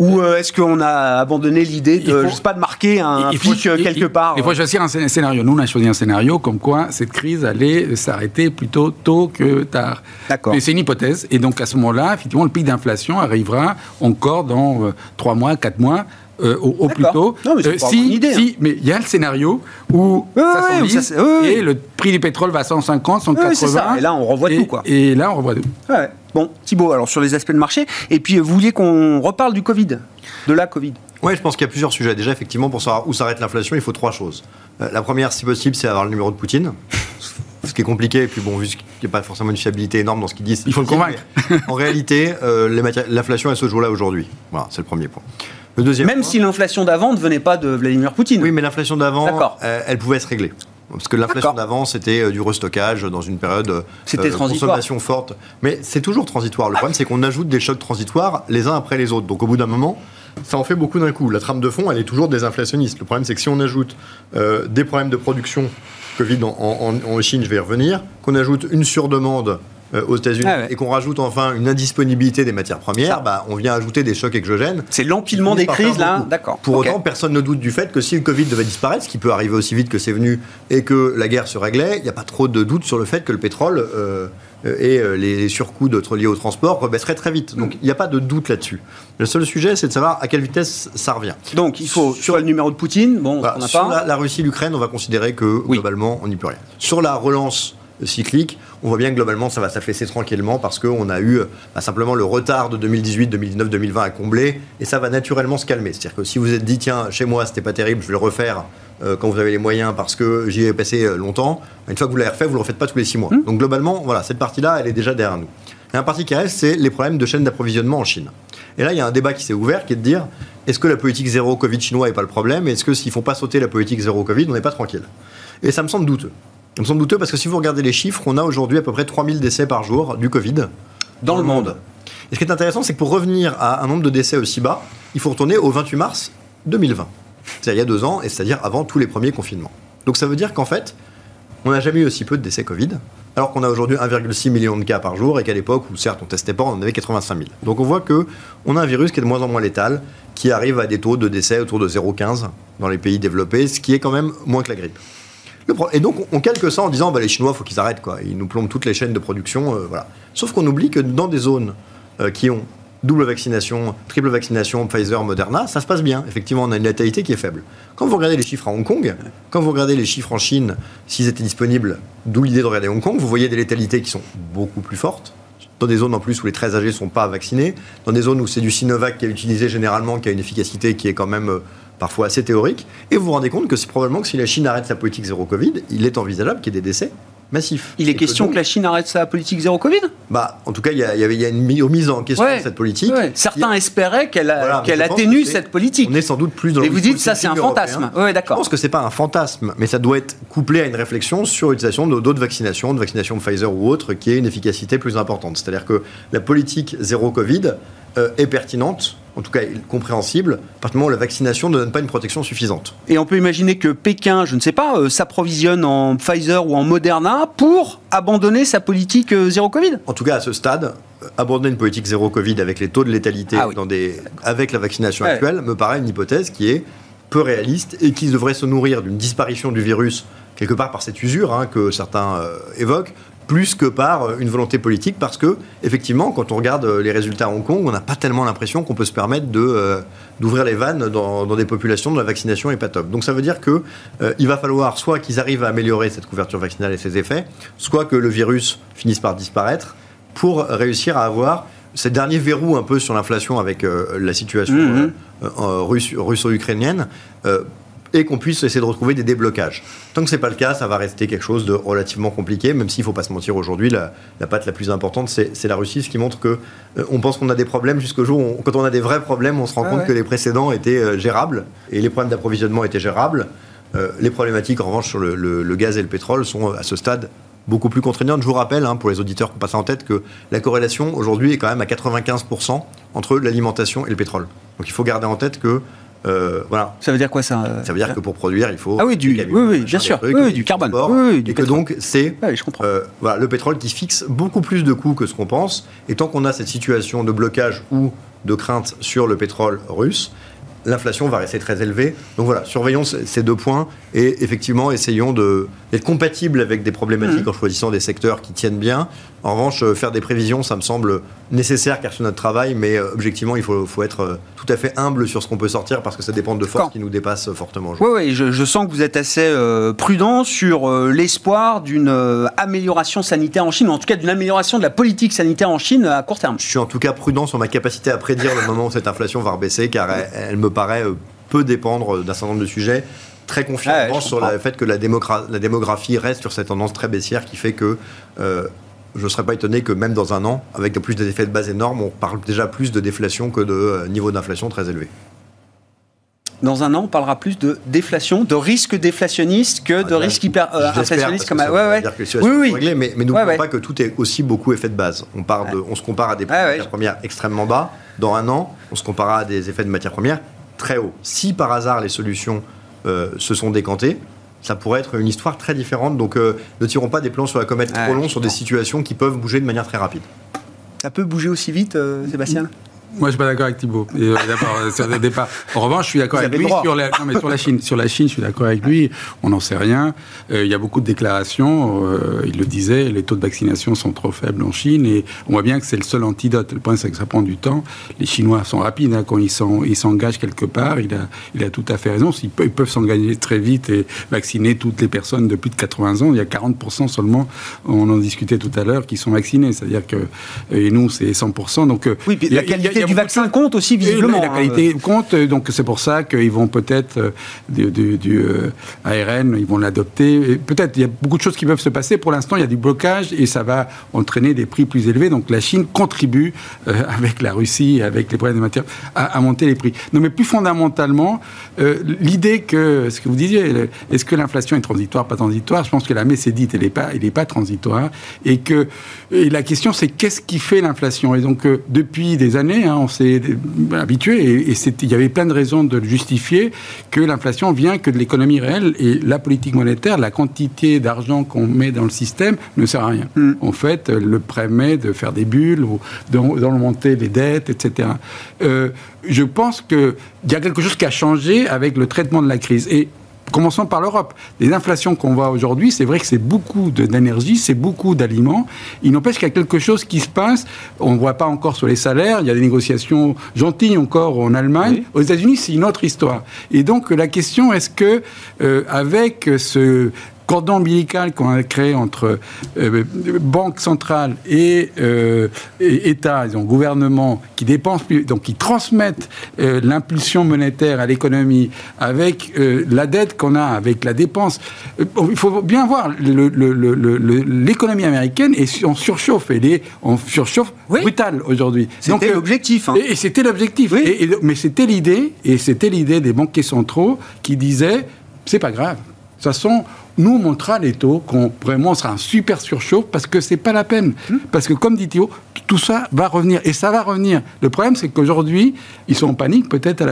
Ou est-ce qu'on a abandonné l'idée de, de marquer un pic quelque part ? Il faut choisir un scénario. Nous, on a choisi un scénario comme quoi cette crise allait s'arrêter plutôt tôt que tard. D'accord. Mais c'est une hypothèse. Et donc, à ce moment-là, effectivement, le pic d'inflation arrivera encore dans 3 mois, 4 mois, au plus tôt. Non, mais mais il y a le scénario où ça s'enlise et le prix du pétrole va à 150, 180. Et là, on revoit tout. Bon, Thibaut, alors sur les aspects de marché, et puis vous vouliez qu'on reparle du Covid, de la Covid. Oui, je pense qu'il y a plusieurs sujets. Déjà, effectivement, pour savoir où s'arrête l'inflation, il faut trois choses. La première, si possible, c'est avoir le numéro de Poutine. Ce qui est compliqué, et puis bon, vu qu'il n'y a pas forcément une fiabilité énorme dans ce qu'ils disent, il faut le convaincre. En réalité, l'inflation, elle se joue là aujourd'hui. Voilà, c'est le premier point. Le deuxième point, si l'inflation d'avant ne venait pas de Vladimir Poutine. Oui, mais l'inflation d'avant, elle pouvait se régler. Parce que l'inflation d'avant, c'était du restockage dans une période de consommation forte. Mais c'est toujours transitoire. Le problème, c'est qu'on ajoute des chocs transitoires les uns après les autres. Donc au bout d'un moment, ça en fait beaucoup d'un coup. La trame de fond, elle est toujours désinflationniste. Le problème, c'est que si on ajoute des problèmes de production, Covid en Chine, je vais y revenir, qu'on ajoute une surdemande aux États-Unis et qu'on rajoute enfin une indisponibilité des matières premières, on vient ajouter des chocs exogènes. C'est l'empilement des crises, là, d'accord. Pour autant, personne ne doute du fait que si le Covid devait disparaître, ce qui peut arriver aussi vite que c'est venu, et que la guerre se réglait, il n'y a pas trop de doute sur le fait que le pétrole et les surcoûts liés au transport rebaisseraient très vite. Donc il n'y a pas de doute là-dessus. Le seul sujet, c'est de savoir à quelle vitesse ça revient. Donc il faut, sur le numéro de Poutine, sur la Russie, l'Ukraine, on va considérer que globalement, on n'y peut rien. Sur la relance cyclique, on voit bien que globalement ça va s'affaisser tranquillement parce qu'on a eu simplement le retard de 2018, 2019, 2020 à combler et ça va naturellement se calmer. C'est-à-dire que si vous êtes dit tiens, chez moi c'était pas terrible, je vais le refaire quand vous avez les moyens parce que j'y ai passé longtemps, une fois que vous l'avez refait, vous le refaites pas tous les 6 mois. Donc globalement, voilà, cette partie-là, elle est déjà derrière nous. Et un parti qui reste, c'est les problèmes de chaîne d'approvisionnement en Chine. Et là, il y a un débat qui s'est ouvert qui est de dire est-ce que la politique zéro Covid chinoise n'est pas le problème et est-ce que s'ils font pas sauter la politique zéro Covid, on n'est pas tranquille. Et ça me semble douteux. Il me semble douteux parce que si vous regardez les chiffres, on a aujourd'hui à peu près 3000 décès par jour du Covid dans le monde. Et ce qui est intéressant, c'est que pour revenir à un nombre de décès aussi bas, il faut retourner au 28 mars 2020. C'est-à-dire il y a 2 ans, et c'est-à-dire avant tous les premiers confinements. Donc ça veut dire qu'en fait, on n'a jamais eu aussi peu de décès Covid, alors qu'on a aujourd'hui 1,6 million de cas par jour, et qu'à l'époque où certes on ne testait pas, on en avait 85 000. Donc on voit qu'on a un virus qui est de moins en moins létal, qui arrive à des taux de décès autour de 0,15 dans les pays développés, ce qui est quand même moins que la grippe. Et donc, on calque ça en disant les Chinois, il faut qu'ils arrêtent, quoi. Ils nous plombent toutes les chaînes de production. Voilà. Sauf qu'on oublie que dans des zones qui ont double vaccination, triple vaccination, Pfizer, Moderna, ça se passe bien. Effectivement, on a une natalité qui est faible. Quand vous regardez les chiffres à Hong Kong, quand vous regardez les chiffres en Chine, s'ils étaient disponibles, d'où l'idée de regarder Hong Kong, vous voyez des létalités qui sont beaucoup plus fortes. Dans des zones en plus où les très âgés ne sont pas vaccinés, dans des zones où c'est du Sinovac qui est utilisé généralement, qui a une efficacité qui est quand même parfois assez théorique, et vous vous rendez compte que c'est probablement que si la Chine arrête sa politique zéro Covid, il est envisageable qu'il y ait des décès massifs. Il est question que la Chine arrête sa politique zéro Covid ? En tout cas, il y a une mise en question de cette politique. Ouais. Certains espéraient qu'elle atténue cette politique. On est sans doute plus dans le... Et vous dites ça, c'est un fantasme. Ouais, d'accord. Je pense que c'est pas un fantasme, mais ça doit être couplé à une réflexion sur l'utilisation d'autres vaccinations, de vaccination Pfizer ou autre, qui ait une efficacité plus importante. C'est-à-dire que la politique zéro Covid est pertinente, en tout cas compréhensible, à partir du moment où la vaccination ne donne pas une protection suffisante. Et on peut imaginer que Pékin, je ne sais pas, s'approvisionne en Pfizer ou en Moderna pour abandonner sa politique zéro Covid. En tout cas, à ce stade, abandonner une politique zéro Covid avec les taux de létalité avec la vaccination actuelle me paraît une hypothèse qui est peu réaliste et qui devrait se nourrir d'une disparition du virus, quelque part par cette usure que certains évoquent, plus que par une volonté politique, parce que, effectivement, quand on regarde les résultats à Hong Kong, on n'a pas tellement l'impression qu'on peut se permettre d'ouvrir les vannes dans des populations dont la vaccination n'est pas top. Donc ça veut dire qu'il va falloir soit qu'ils arrivent à améliorer cette couverture vaccinale et ses effets, soit que le virus finisse par disparaître pour réussir à avoir ces derniers verrous un peu sur l'inflation avec la situation russo-ukrainienne, et qu'on puisse essayer de retrouver des déblocages. Tant que ce n'est pas le cas, ça va rester quelque chose de relativement compliqué, même s'il ne faut pas se mentir aujourd'hui, la patte la plus importante, c'est la Russie, ce qui montre qu'on pense qu'on a des problèmes jusqu'au jour où, quand on a des vrais problèmes, on se rend compte que les précédents étaient gérables, et les problèmes d'approvisionnement étaient gérables. Les problématiques, en revanche, sur le gaz et le pétrole sont, à ce stade, beaucoup plus contraignantes. Je vous rappelle, pour les auditeurs qui ont pas ça en tête, que la corrélation, aujourd'hui, est quand même à 95% entre l'alimentation et le pétrole. Donc il faut garder en tête que voilà. Ça veut dire quoi ça ? Ça veut dire que pour produire, il faut du carbone, du pétrole. Donc c'est le pétrole qui fixe beaucoup plus de coûts que ce qu'on pense. Et tant qu'on a cette situation de blocage ou de crainte sur le pétrole russe, l'inflation va rester très élevée. Donc voilà, surveillons ces deux points et effectivement essayons d'être compatibles avec des problématiques en choisissant des secteurs qui tiennent bien. En revanche, faire des prévisions, ça me semble nécessaire car c'est notre travail, mais objectivement, il faut être tout à fait humble sur ce qu'on peut sortir parce que ça dépend de forces qui nous dépassent fortement. Oui, je sens que vous êtes assez prudent sur l'espoir d'une amélioration sanitaire en Chine, ou en tout cas d'une amélioration de la politique sanitaire en Chine à court terme. Je suis en tout cas prudent sur ma capacité à prédire le moment où cette inflation va rebaisser car elle me paraît peu dépendre d'un certain nombre de sujets. Très confiant sur le fait que la démographie reste sur cette tendance très baissière qui fait que... je ne serais pas étonné que même dans un an, avec en plus des effets de base énormes, on parle déjà plus de déflation que de niveau d'inflation très élevé. Dans un an, on parlera plus de déflation, de risque déflationniste que de risque hyperinflationniste. Oui. Mais n'oublions pas que tout est aussi beaucoup effet de base. On se compare à des matières premières extrêmement bas. Dans un an, on se compare à des effets de matières premières très hauts. Si par hasard les solutions se sont décantées, ça pourrait être une histoire très différente. Donc ne tirons pas des plans sur la comète trop longs sur des situations qui peuvent bouger de manière très rapide. Ça peut bouger aussi vite, Sébastien ? Moi, je suis pas d'accord avec Thibaut. En revanche, je suis d'accord avec lui sur la Chine. Sur la Chine, je suis d'accord avec lui. On n'en sait rien. Il y a beaucoup de déclarations. Il le disait, les taux de vaccination sont trop faibles en Chine et on voit bien que c'est le seul antidote. Le point, c'est que ça prend du temps. Les Chinois sont rapides quand ils s'engagent quelque part. Il a tout à fait raison. Ils peuvent s'engager très vite et vacciner toutes les personnes de plus de 80 ans. Il y a 40% seulement, on en discutait tout à l'heure, qui sont vaccinés. C'est-à-dire que et nous, c'est 100%. Donc du vaccin compte aussi visiblement. La qualité compte, donc c'est pour ça qu'ils vont peut-être du ARN, ils vont l'adopter. Et peut-être, il y a beaucoup de choses qui peuvent se passer. Pour l'instant, il y a du blocage et ça va entraîner des prix plus élevés. Donc la Chine contribue avec la Russie, avec les problèmes de matières, à monter les prix. Non, mais plus fondamentalement, l'idée que, ce que vous disiez, est-ce que l'inflation est transitoire, pas transitoire ? Je pense que la messe est dite, elle n'est pas transitoire. Et la question, c'est qu'est-ce qui fait l'inflation ? Et donc, depuis des années, on s'est habitué et il y avait plein de raisons de le justifier que l'inflation vient que de l'économie réelle et la politique monétaire, la quantité d'argent qu'on met dans le système ne sert à rien. En fait, le permet de faire des bulles ou d'augmenter les dettes, etc. Je pense qu'il y a quelque chose qui a changé avec le traitement de la crise et commençons par l'Europe. Les inflations qu'on voit aujourd'hui, c'est vrai que c'est beaucoup d'énergie, c'est beaucoup d'aliments. Il n'empêche qu'il y a quelque chose qui se passe. On ne voit pas encore sur les salaires. Il y a des négociations gentilles encore en Allemagne. Oui. Aux États-Unis, c'est une autre histoire. Et donc, la question, est-ce que, avec ce cordon ombilical qu'on a créé entre banque centrale et État, disons, gouvernement, qui dépensent plus, donc qui transmettent l'impulsion monétaire à l'économie avec la dette qu'on a, avec la dépense. Il faut bien voir, l'économie américaine est en surchauffe, elle est en surchauffe brutale aujourd'hui. C'était l'objectif. Et c'était l'objectif. Oui. Mais c'était l'idée des banquiers centraux qui disaient, c'est pas grave. De toute façon, nous, on montera les taux, vraiment, on sera un super surchauffe, parce que c'est pas la peine. Parce que, comme dit Théo, tout ça va revenir. Et ça va revenir. Le problème, c'est qu'aujourd'hui, ils sont en panique, peut-être à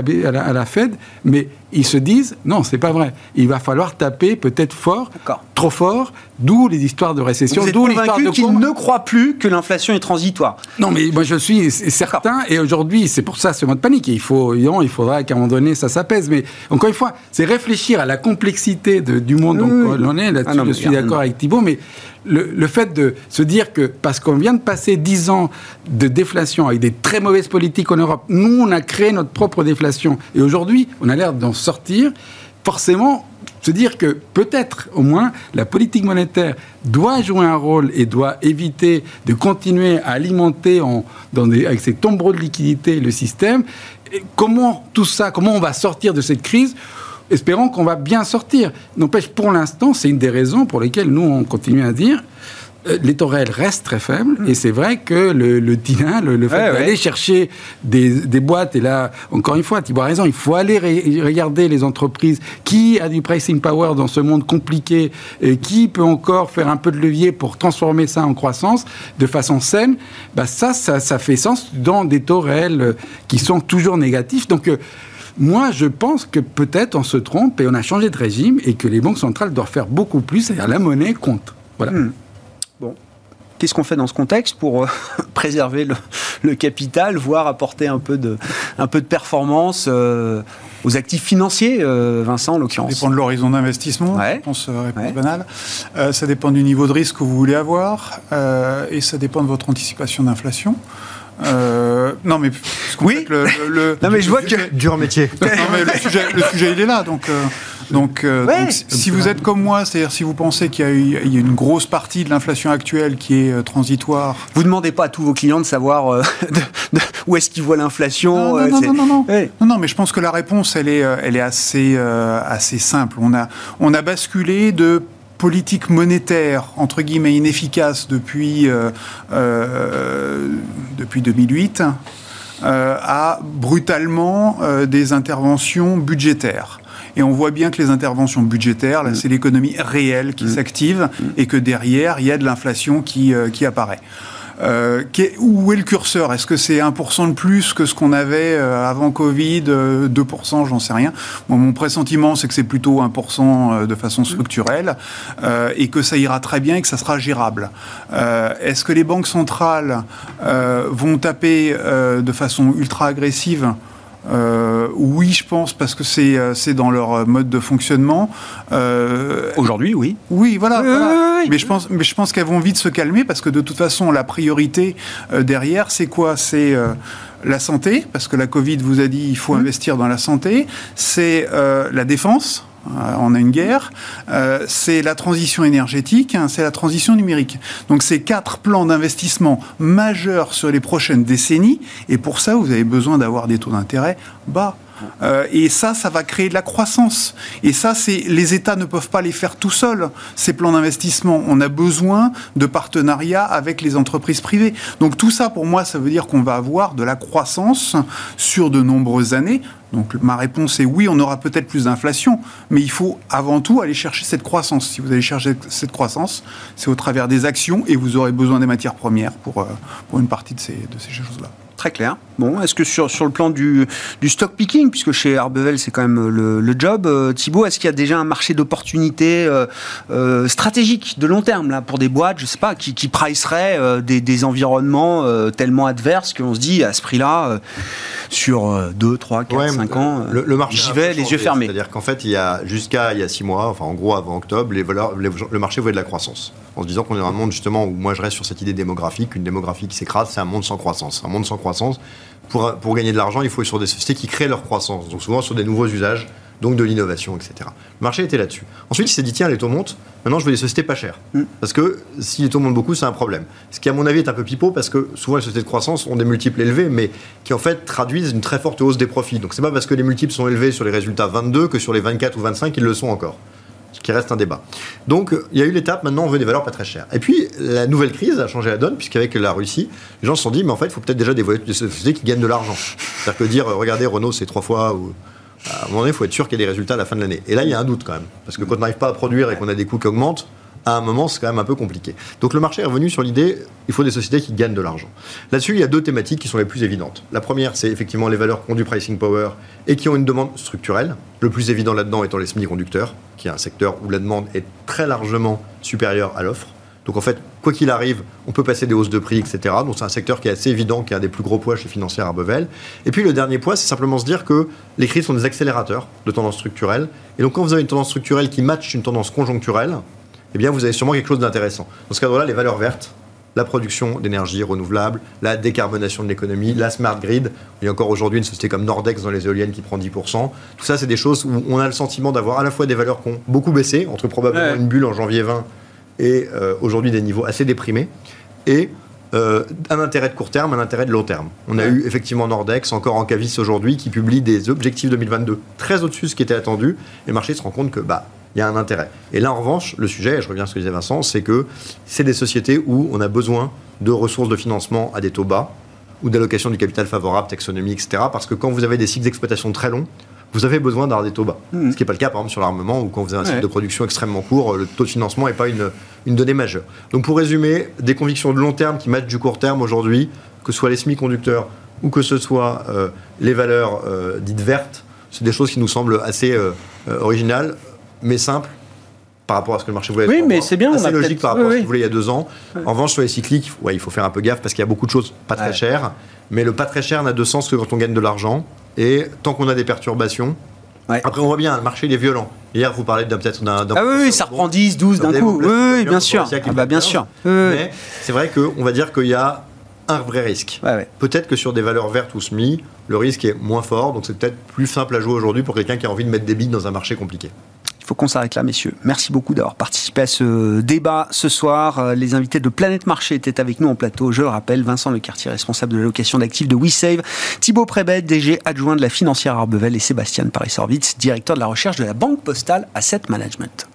la Fed, mais ils se disent, non, c'est pas vrai. Il va falloir taper, peut-être fort, trop fort, d'où les histoires de récession, d'où l'histoire de... Vous êtes ne croient plus que l'inflation est transitoire. Non, mais moi, je suis certain, et aujourd'hui, c'est pour ça ce mode panique. Il faudra qu'à un moment donné, ça s'apaise. Mais, encore une fois, c'est réfléchir à la complexité du monde, donc, je suis d'accord avec Thibaut, mais le fait de se dire que, parce qu'on vient de passer 10 ans de déflation avec des très mauvaises politiques en Europe, nous, on a créé notre propre déflation. Et aujourd'hui, on a l'air d'en sortir. Forcément, se dire que peut-être, au moins, la politique monétaire doit jouer un rôle et doit éviter de continuer à alimenter avec ces tombereaux de liquidités le système. Et comment on va sortir de cette crise ? Espérons qu'on va bien sortir. N'empêche, pour l'instant, c'est une des raisons pour lesquelles nous, on continue à dire les taux réels restent très faibles. Et c'est vrai que le fait d'aller chercher des boîtes, et là, encore une fois, Thibaut a raison, il faut aller regarder les entreprises qui a du pricing power dans ce monde compliqué, et qui peut encore faire un peu de levier pour transformer ça en croissance de façon saine. Bah ça fait sens dans des taux réels qui sont toujours négatifs. Donc, moi, je pense que peut-être on se trompe et on a changé de régime et que les banques centrales doivent faire beaucoup plus, c'est-à-dire la monnaie compte. Voilà. Bon. qu'est-ce qu'on fait dans ce contexte pour préserver le capital, voire apporter un peu de performance aux actifs financiers, Vincent, en l'occurrence. Ça dépend de l'horizon d'investissement, ouais. Je pense, réponse banale. Ça dépend du niveau de risque que vous voulez avoir et ça dépend de votre anticipation d'inflation. Non mais oui. Non mais je vois que dur métier. Non mais le sujet il est là donc si vous êtes comme moi, c'est-à-dire si vous pensez qu'il y a une grosse partie de l'inflation actuelle qui est transitoire, vous demandez pas à tous vos clients de savoir où est-ce qu'ils voient l'inflation. Non, mais je pense que la réponse elle est assez simple. On a basculé de politique monétaire, entre guillemets, inefficace depuis 2008, à brutalement des interventions budgétaires. Et on voit bien que les interventions budgétaires, là, c'est l'économie réelle qui s'active et que derrière, il y a de l'inflation qui apparaît. Où est le curseur ? Est-ce que c'est 1% de plus que ce qu'on avait avant Covid, 2%, j'en sais rien. Bon, mon pressentiment, c'est que c'est plutôt 1% de façon structurelle et que ça ira très bien et que ça sera gérable. Est-ce que les banques centrales vont taper de façon ultra agressive ? Oui, je pense, parce que c'est dans leur mode de fonctionnement. Aujourd'hui, oui. Oui, voilà. Oui. Mais je pense qu'elles vont vite se calmer, parce que de toute façon, la priorité derrière, c'est quoi ? C'est la santé, parce que la Covid vous a dit il faut investir dans la santé. C'est la défense. On a une guerre, c'est la transition énergétique, c'est la transition numérique. Donc c'est 4 plans d'investissement majeurs sur les prochaines décennies, et pour ça vous avez besoin d'avoir des taux d'intérêt bas. Et ça va créer de la croissance. Et ça, les États ne peuvent pas les faire tout seuls, ces plans d'investissement. On a besoin de partenariats avec les entreprises privées. Donc tout ça, pour moi, ça veut dire qu'on va avoir de la croissance sur de nombreuses années. Donc ma réponse est oui, on aura peut-être plus d'inflation, mais il faut avant tout aller chercher cette croissance. Si vous allez chercher cette croissance, c'est au travers des actions, et vous aurez besoin des matières premières pour une partie de ces choses-là. Très clair. Bon, est-ce que sur le plan du stock picking, puisque chez Arbevel c'est quand même le job, Thibaut, est-ce qu'il y a déjà un marché d'opportunités stratégiques de long terme là, pour des boîtes, je sais pas, qui priceraient des environnements tellement adverses qu'on se dit à ce prix-là, sur 2, 3, 4, 5 ans, le marché j'y vais les yeux fermés. C'est-à-dire qu'en fait, il y a 6 mois, enfin en gros avant octobre, le marché voulait de la croissance, en se disant qu'on est dans un monde justement où moi je reste sur cette idée démographique, une démographie qui s'écrase, c'est un monde sans croissance. Un monde sans croissance, pour gagner de l'argent, il faut être sur des sociétés qui créent leur croissance, donc souvent sur des nouveaux usages, donc de l'innovation, etc. Le marché était là-dessus. Ensuite, il s'est dit, tiens, les taux montent, maintenant je veux des sociétés pas chères. Parce que si les taux montent beaucoup, c'est un problème. Ce qui, à mon avis, est un peu pipeau, parce que souvent les sociétés de croissance ont des multiples élevés, mais qui en fait traduisent une très forte hausse des profits. Donc c'est pas parce que les multiples sont élevés sur les résultats 22 que sur les 24 ou 25, ils le sont encore. Ce qui reste un débat. Donc il y a eu l'étape, maintenant on veut des valeurs pas très chères. Et puis la nouvelle crise a changé la donne, puisqu'avec la Russie, les gens se sont dit, mais en fait, il faut peut-être déjà des sociétés qui gagnent de l'argent. C'est-à-dire que dire, regardez, Renault, c'est 3 fois... Ou... À un moment donné, il faut être sûr qu'il y a des résultats à la fin de l'année. Et là, il y a un doute quand même. Parce que quand on n'arrive pas à produire et qu'on a des coûts qui augmentent, à un moment, c'est quand même un peu compliqué. Donc le marché est revenu sur l'idée, il faut des sociétés qui gagnent de l'argent. Là-dessus, il y a 2 thématiques qui sont les plus évidentes. La première, c'est effectivement les valeurs qui ont du pricing power et qui ont une demande structurelle. Le plus évident là-dedans étant les semi-conducteurs, qui est un secteur où la demande est très largement supérieure à l'offre. Donc en fait, quoi qu'il arrive, on peut passer des hausses de prix, etc. Donc c'est un secteur qui est assez évident, qui a des plus gros poids chez Financière Arbevel. Et puis le dernier poids, c'est simplement se dire que les crises sont des accélérateurs de tendance structurelle. Et donc quand vous avez une tendance structurelle qui matche une tendance conjoncturelle, eh bien vous avez sûrement quelque chose d'intéressant. Dans ce cadre-là, les valeurs vertes, la production d'énergie renouvelable, la décarbonation de l'économie, la smart grid. Il y a encore aujourd'hui une société comme Nordex dans les éoliennes qui prend 10%. Tout ça, c'est des choses où on a le sentiment d'avoir à la fois des valeurs qui ont beaucoup baissé, entre probablement une bulle en janvier 20 et aujourd'hui des niveaux assez déprimés, et un intérêt de court terme, un intérêt de long terme. On a eu effectivement Nordex, encore en cavisse aujourd'hui, qui publie des objectifs 2022 très au-dessus de ce qui était attendu, et le marché se rend compte que il y a un intérêt. Et là, en revanche, le sujet, et je reviens à ce que disait Vincent, c'est que c'est des sociétés où on a besoin de ressources de financement à des taux bas, ou d'allocation du capital favorable, taxonomie, etc. Parce que quand vous avez des cycles d'exploitation très longs, vous avez besoin d'avoir des taux bas. Ce qui n'est pas le cas, par exemple, sur l'armement, où quand vous avez un cycle de production extrêmement court, le taux de financement n'est pas une donnée majeure. Donc, pour résumer, des convictions de long terme qui matchent du court terme aujourd'hui, que ce soit les semi-conducteurs ou que ce soit les valeurs dites vertes, c'est des choses qui nous semblent assez originales, mais simples, par rapport à ce que le marché voulait. Oui, mais c'est bien. C'est logique par rapport à ce qu'il voulait il y a 2 ans. Oui. En revanche, sur les cycliques, ouais, il faut faire un peu gaffe parce qu'il y a beaucoup de choses pas très chères. Mais le pas très cher n'a de sens que quand on gagne de l'argent. Et tant qu'on a des perturbations, après on voit bien, le marché il est violent. Hier, vous parlez peut-être d'un... Ah oui, ça reprend 10, 12 d'un coup. Oui, bien sûr. Bien sûr. Mais c'est vrai qu'on va dire qu'il y a un vrai risque. Peut-être que sur des valeurs vertes ou semi, le risque est moins fort. Donc c'est peut-être plus simple à jouer aujourd'hui pour quelqu'un qui a envie de mettre des billes dans un marché compliqué. Il faut qu'on s'arrête là, messieurs. Merci beaucoup d'avoir participé à ce débat ce soir. Les invités de Planète Marché étaient avec nous en plateau. Je le rappelle, Vincent Lecourtier, responsable de l'allocation d'actifs de WeSave, Thibaut Prébet, DG adjoint de la Financière Arbevel et Sébastien Paris-Horvitz, directeur de la recherche de la Banque Postale Asset Management.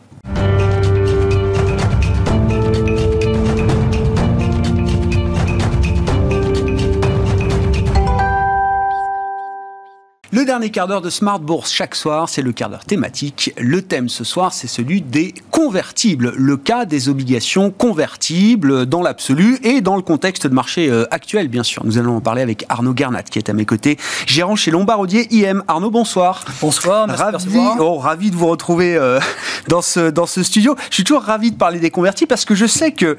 Le dernier quart d'heure de Smart Bourse chaque soir, c'est le quart d'heure thématique. Le thème ce soir, c'est celui des convertibles. Le cas des obligations convertibles dans l'absolu et dans le contexte de marché actuel, bien sûr. Nous allons en parler avec Arnaud Gernat, qui est à mes côtés, gérant chez Lombard Odier IM. Arnaud, bonsoir. Bonsoir, merci de recevoir. Ravi de vous retrouver dans ce studio. Je suis toujours ravi de parler des convertibles parce que je sais qu'il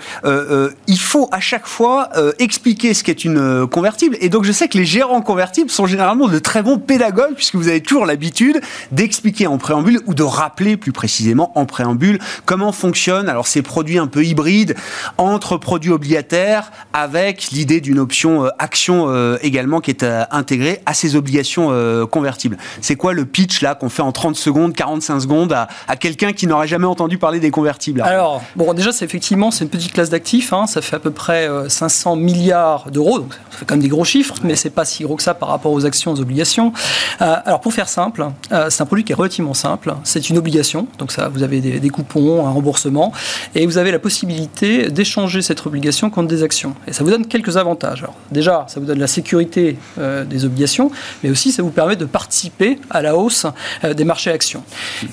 faut à chaque fois expliquer ce qu'est une convertible. Et donc, je sais que les gérants convertibles sont généralement de très bons pédagogues, puisque vous avez toujours l'habitude d'expliquer en préambule ou de rappeler plus précisément en préambule comment fonctionnent alors ces produits un peu hybrides entre produits obligataires avec l'idée d'une option action également qui est intégrée à ces obligations convertibles. C'est quoi le pitch là qu'on fait en 30 secondes, 45 secondes à quelqu'un qui n'aurait jamais entendu parler des convertibles là ? Alors, bon, déjà c'est une petite classe d'actifs, hein, ça fait à peu près 500 milliards d'euros, donc ça fait quand même des gros chiffres, mais c'est pas si gros que ça par rapport aux actions, aux obligations. Alors pour faire simple, c'est un produit qui est relativement simple, c'est une obligation, donc ça, vous avez des coupons, un remboursement, et vous avez la possibilité d'échanger cette obligation contre des actions. Et ça vous donne quelques avantages. Alors, déjà, ça vous donne la sécurité des obligations, mais aussi ça vous permet de participer à la hausse des marchés actions.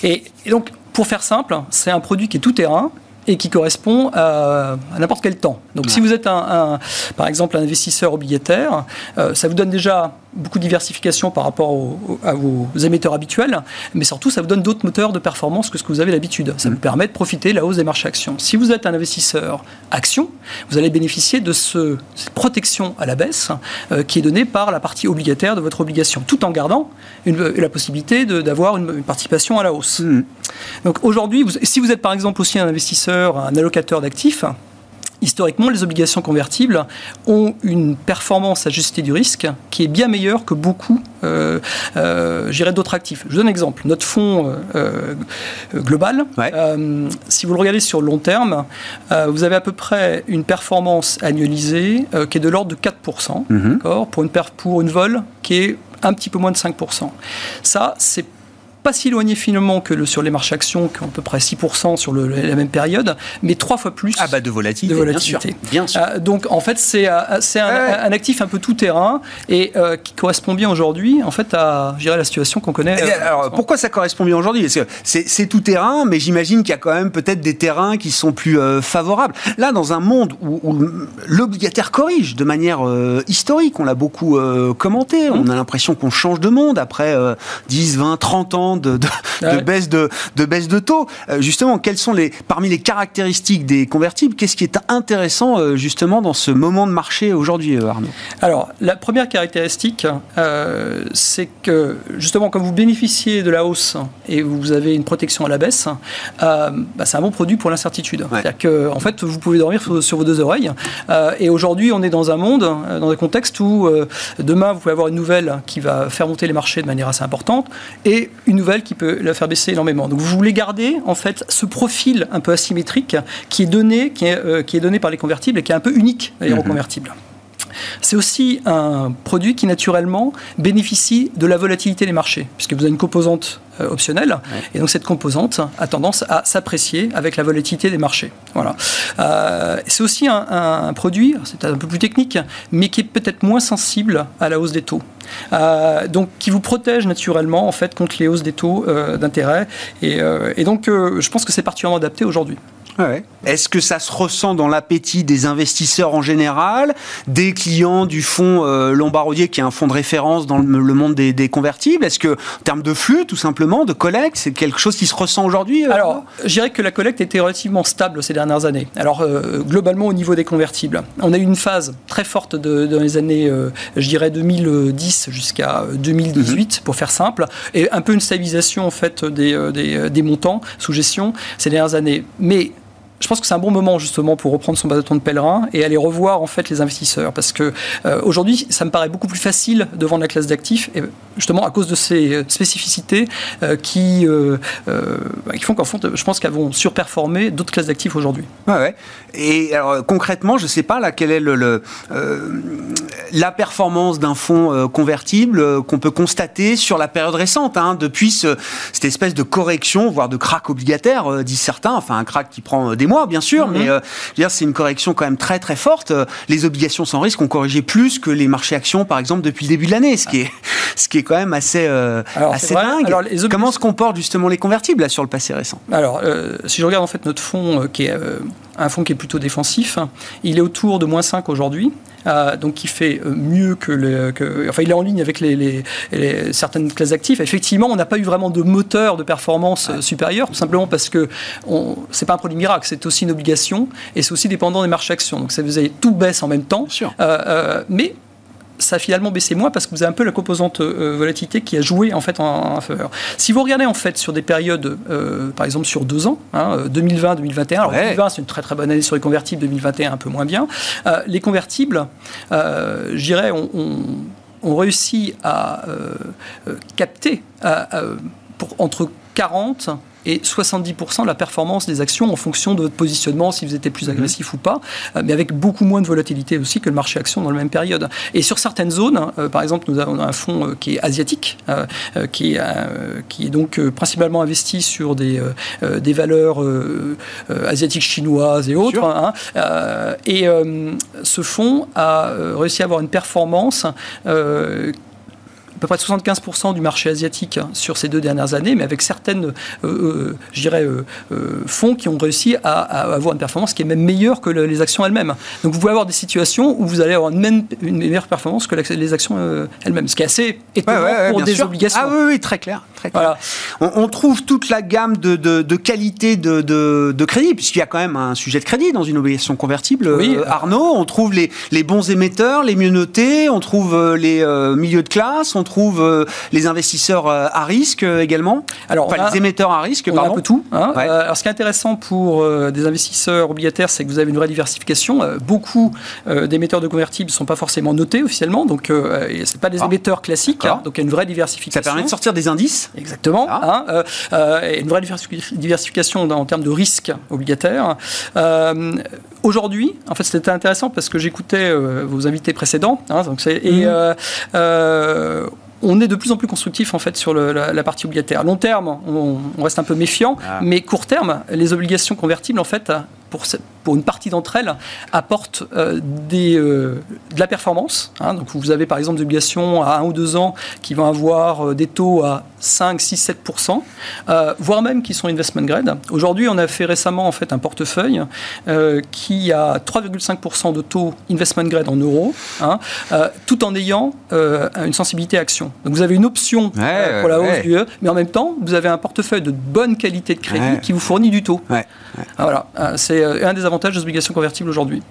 Et donc, pour faire simple, c'est un produit qui est tout terrain, et qui correspond à n'importe quel temps. Donc si vous êtes par exemple un investisseur obligataire, ça vous donne déjà beaucoup de diversification par rapport à vos émetteurs habituels, mais surtout ça vous donne d'autres moteurs de performance que ce que vous avez d'habitude. Ça vous permet de profiter de la hausse des marchés actions. Si vous êtes un investisseur action, vous allez bénéficier de cette protection à la baisse qui est donnée par la partie obligataire de votre obligation, tout en gardant la possibilité d'avoir une participation à la hausse. Donc aujourd'hui, si vous êtes par exemple aussi un investisseur, un allocateur d'actifs, historiquement, les obligations convertibles ont une performance ajustée du risque qui est bien meilleure que beaucoup d'autres actifs. Je vous donne un exemple. Notre fonds global, si vous le regardez sur le long terme, vous avez à peu près une performance annualisée qui est de l'ordre de 4%, d'accord, pour une vol qui est un petit peu moins de 5%. Ça, c'est pas si éloigné finalement que sur les marchés actions, qui ont à peu près 6% sur la même période, mais 3 fois plus de volatilité. Bien sûr. Donc en fait, c'est un actif un peu tout terrain et qui correspond bien aujourd'hui en fait à la situation qu'on connaît. Alors pourquoi ça correspond bien aujourd'hui ? Parce que c'est tout terrain, mais j'imagine qu'il y a quand même peut-être des terrains qui sont plus favorables. Là, dans un monde où l'obligataire corrige de manière historique, on l'a beaucoup commenté, on a l'impression qu'on change de monde après 10, 20, 30 ans de baisse de taux. Justement, quelles sont parmi les caractéristiques des convertibles, qu'est-ce qui est intéressant justement dans ce moment de marché aujourd'hui, Arnaud ? Alors, la première caractéristique, c'est que justement, quand vous bénéficiez de la hausse et vous avez une protection à la baisse, c'est un bon produit pour l'incertitude. Ouais. C'est-à-dire que, en fait, vous pouvez dormir sur vos 2 oreilles. Et aujourd'hui, on est dans un monde, dans un contexte où demain, vous pouvez avoir une nouvelle qui va faire monter les marchés de manière assez importante et une nouvelle qui peut la faire baisser énormément. Donc vous voulez garder en fait ce profil un peu asymétrique qui est donné par les convertibles et qui est un peu unique d'ailleurs aux convertibles. C'est aussi un produit qui naturellement bénéficie de la volatilité des marchés, puisque vous avez une composante optionnelle, et donc cette composante a tendance à s'apprécier avec la volatilité des marchés. Voilà. C'est aussi un produit, c'est un peu plus technique, mais qui est peut-être moins sensible à la hausse des taux. Donc qui vous protège naturellement en fait contre les hausses des taux d'intérêt, et donc je pense que c'est particulièrement adapté aujourd'hui. Ouais. Est-ce que ça se ressent dans l'appétit des investisseurs en général, des clients du fonds Lombard Odier, qui est un fonds de référence dans le monde des convertibles? Est-ce que, en termes de flux, tout simplement, de collecte, c'est quelque chose qui se ressent aujourd'hui? Alors, je dirais que la collecte était relativement stable ces dernières années. Alors, globalement, au niveau des convertibles, on a eu une phase très forte dans les années, je dirais, 2010 jusqu'à 2018, pour faire simple, et un peu une stabilisation, en fait, des montants sous gestion ces dernières années. Mais je pense que c'est un bon moment justement pour reprendre son bâton de pèlerin et aller revoir en fait les investisseurs, parce que aujourd'hui ça me paraît beaucoup plus facile de vendre la classe d'actifs, et justement à cause de ces spécificités qui font qu'en fond je pense qu'elles vont surperformer d'autres classes d'actifs aujourd'hui. Ouais. Et alors concrètement, je sais pas là quelle est la performance d'un fonds convertible qu'on peut constater sur la période récente, hein, depuis cette espèce de correction, voire de crack obligataire, disent certains, enfin un crack qui prend des mois, bien sûr, mais c'est une correction quand même très très forte. Les obligations sans risque ont corrigé plus que les marchés actions, par exemple, depuis le début de l'année, ce qui est quand même assez dingue. Alors, comment se comportent justement les convertibles là, sur le passé récent? Alors, si je regarde en fait notre fonds, qui est un fonds qui est plutôt défensif, il est autour de -5 aujourd'hui. Donc, il fait mieux que il est en ligne avec les certaines classes d'actifs. Effectivement, on n'a pas eu vraiment de moteur de performance supérieur, tout simplement parce que c'est pas un produit miracle, c'est aussi une obligation et c'est aussi dépendant des marchés actions. Donc, ça faisait tout baisse en même temps. Mais ça a finalement baissé moins parce que vous avez un peu la composante volatilité qui a joué en fait en faveur. Si vous regardez en fait sur des périodes, par exemple sur 2 ans, 2020-2021, alors 2020 c'est une très très bonne année sur les convertibles, 2021 un peu moins bien, les convertibles, je dirais, ont réussi à capter entre 40 et 70% de la performance des actions en fonction de votre positionnement, si vous étiez plus agressif ou pas, mais avec beaucoup moins de volatilité aussi que le marché actions dans la même période. Et sur certaines zones, par exemple, nous avons un fonds qui est asiatique, qui est donc principalement investi sur des valeurs asiatiques, chinoises et autres. Ce fonds a réussi à avoir une performance à peu près 75% du marché asiatique sur ces 2 dernières années, mais avec certaines fonds qui ont réussi à avoir une performance qui est même meilleure que les actions elles-mêmes. Donc vous pouvez avoir des situations où vous allez avoir une meilleure performance que les actions elles-mêmes, ce qui est assez étonnant pour des obligations. Ah oui, très clair. Très clair. Voilà. On trouve toute la gamme de qualité de crédit, puisqu'il y a quand même un sujet de crédit dans une obligation convertible. Oui, Arnaud, on trouve les bons émetteurs, les mieux notés, on trouve les milieux de classe, on trouve les investisseurs à risque également. Alors, les émetteurs à risque, pardon. On a un peu tout. Alors, ce qui est intéressant pour des investisseurs obligataires, c'est que vous avez une vraie diversification. Beaucoup d'émetteurs de convertibles ne sont pas forcément notés officiellement, donc ce n'est pas des émetteurs classiques, donc il y a une vraie diversification. Ça permet de sortir des indices. Exactement. Une vraie diversification en termes de risque obligataire. Aujourd'hui, en fait, c'était intéressant parce que j'écoutais vos invités précédents, on est de plus en plus constructif en fait sur la partie obligataire. Long terme, on reste un peu méfiant, mais court terme, les obligations convertibles en fait, pour une partie d'entre elles, apportent de la performance. Donc vous avez par exemple des obligations à 1 ou 2 ans qui vont avoir des taux à 5, 6, 7%, voire même qui sont investment grade. Aujourd'hui, on a fait récemment en fait un portefeuille qui a 3,5% de taux investment grade en euros, tout en ayant une sensibilité action. Donc vous avez une option pour la hausse du E, mais en même temps, vous avez un portefeuille de bonne qualité de crédit qui vous fournit du taux. Voilà. C'est un des avantages des obligations convertibles aujourd'hui.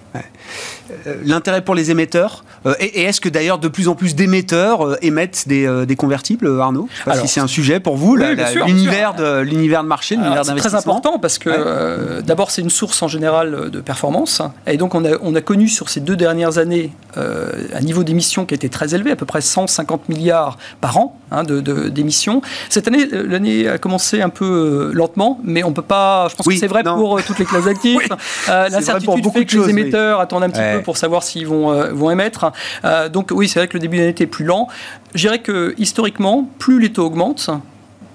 L'intérêt pour les émetteurs, et est-ce que d'ailleurs de plus en plus d'émetteurs émettent des convertibles, Arnaud? Alors, si c'est un sujet pour vous, l'univers de marché, l'univers d'investissement. C'est très important parce que d'abord c'est une source en général de performance, et donc on a connu sur ces 2 dernières années un niveau d'émission qui était très élevé, à peu près 150 milliards par an d'émissions. Cette année, l'année a commencé un peu lentement, mais on peut pas, je pense que c'est vrai pour toutes les classes actifs. L'incertitude fait que les émetteurs attendent un petit peu pour savoir s'ils vont émettre. Donc oui, c'est vrai que le début de l'année était plus lent. Je dirais que historiquement, plus les taux augmentent,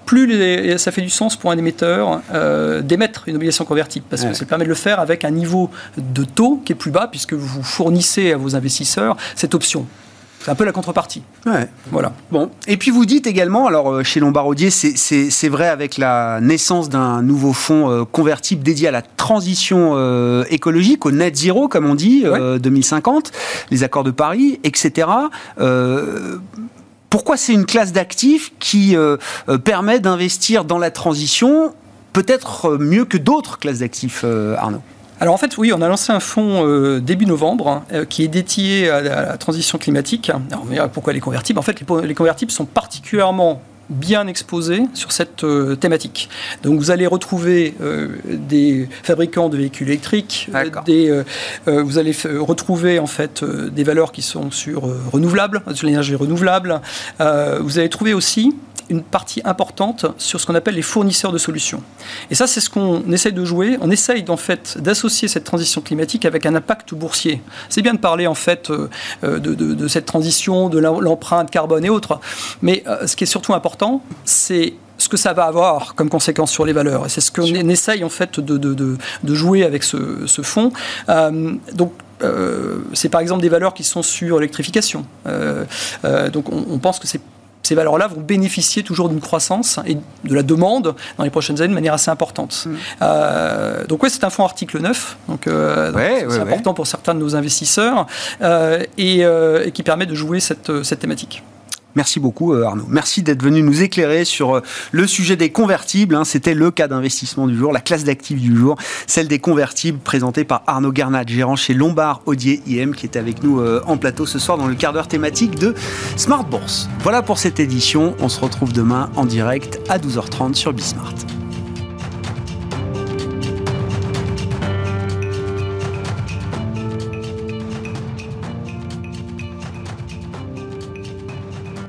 plus ça fait du sens pour un émetteur d'émettre une obligation convertible, parce que ça permet de le faire avec un niveau de taux qui est plus bas, puisque vous fournissez à vos investisseurs cette option. C'est un peu la contrepartie. Ouais. Voilà. Bon. Et puis vous dites également, alors chez Lombard Odier, c'est vrai avec la naissance d'un nouveau fonds convertible dédié à la transition écologique, au net zéro, comme on dit, 2050, les accords de Paris, etc. Pourquoi c'est une classe d'actifs qui permet d'investir dans la transition, peut-être mieux que d'autres classes d'actifs, Arnaud ? Alors en fait, oui, on a lancé un fonds début novembre qui est dédié à la transition climatique. Alors, mais pourquoi les convertibles ? En fait, les convertibles sont particulièrement bien exposés sur cette thématique. Donc vous allez retrouver des fabricants de véhicules électriques, vous allez retrouver en fait des valeurs qui sont sur l'énergie renouvelable. Vous allez trouver aussi une partie importante sur ce qu'on appelle les fournisseurs de solutions. Et ça, c'est ce qu'on essaye de jouer. On essaye, en fait, d'associer cette transition climatique avec un impact boursier. C'est bien de parler, en fait, de cette transition, de l'empreinte carbone et autres. Mais ce qui est surtout important, c'est ce que ça va avoir comme conséquence sur les valeurs. Et c'est ce qu'on essaye, en fait, de jouer avec ce fonds. Donc, c'est, par exemple, des valeurs qui sont sur l'électrification. Donc, on pense que ces valeurs-là vont bénéficier toujours d'une croissance et de la demande dans les prochaines années de manière assez importante. Donc oui, c'est un fonds article 9, donc c'est important pour certains de nos investisseurs et qui permet de jouer cette thématique. Merci beaucoup Arnaud. Merci d'être venu nous éclairer sur le sujet des convertibles. C'était le cas d'investissement du jour, la classe d'actifs du jour, celle des convertibles présentée par Arnaud Gernat, gérant chez Lombard Odier IM, qui est avec nous en plateau ce soir dans le quart d'heure thématique de Smart Bourse. Voilà pour cette édition. On se retrouve demain en direct à 12h30 sur Bismart.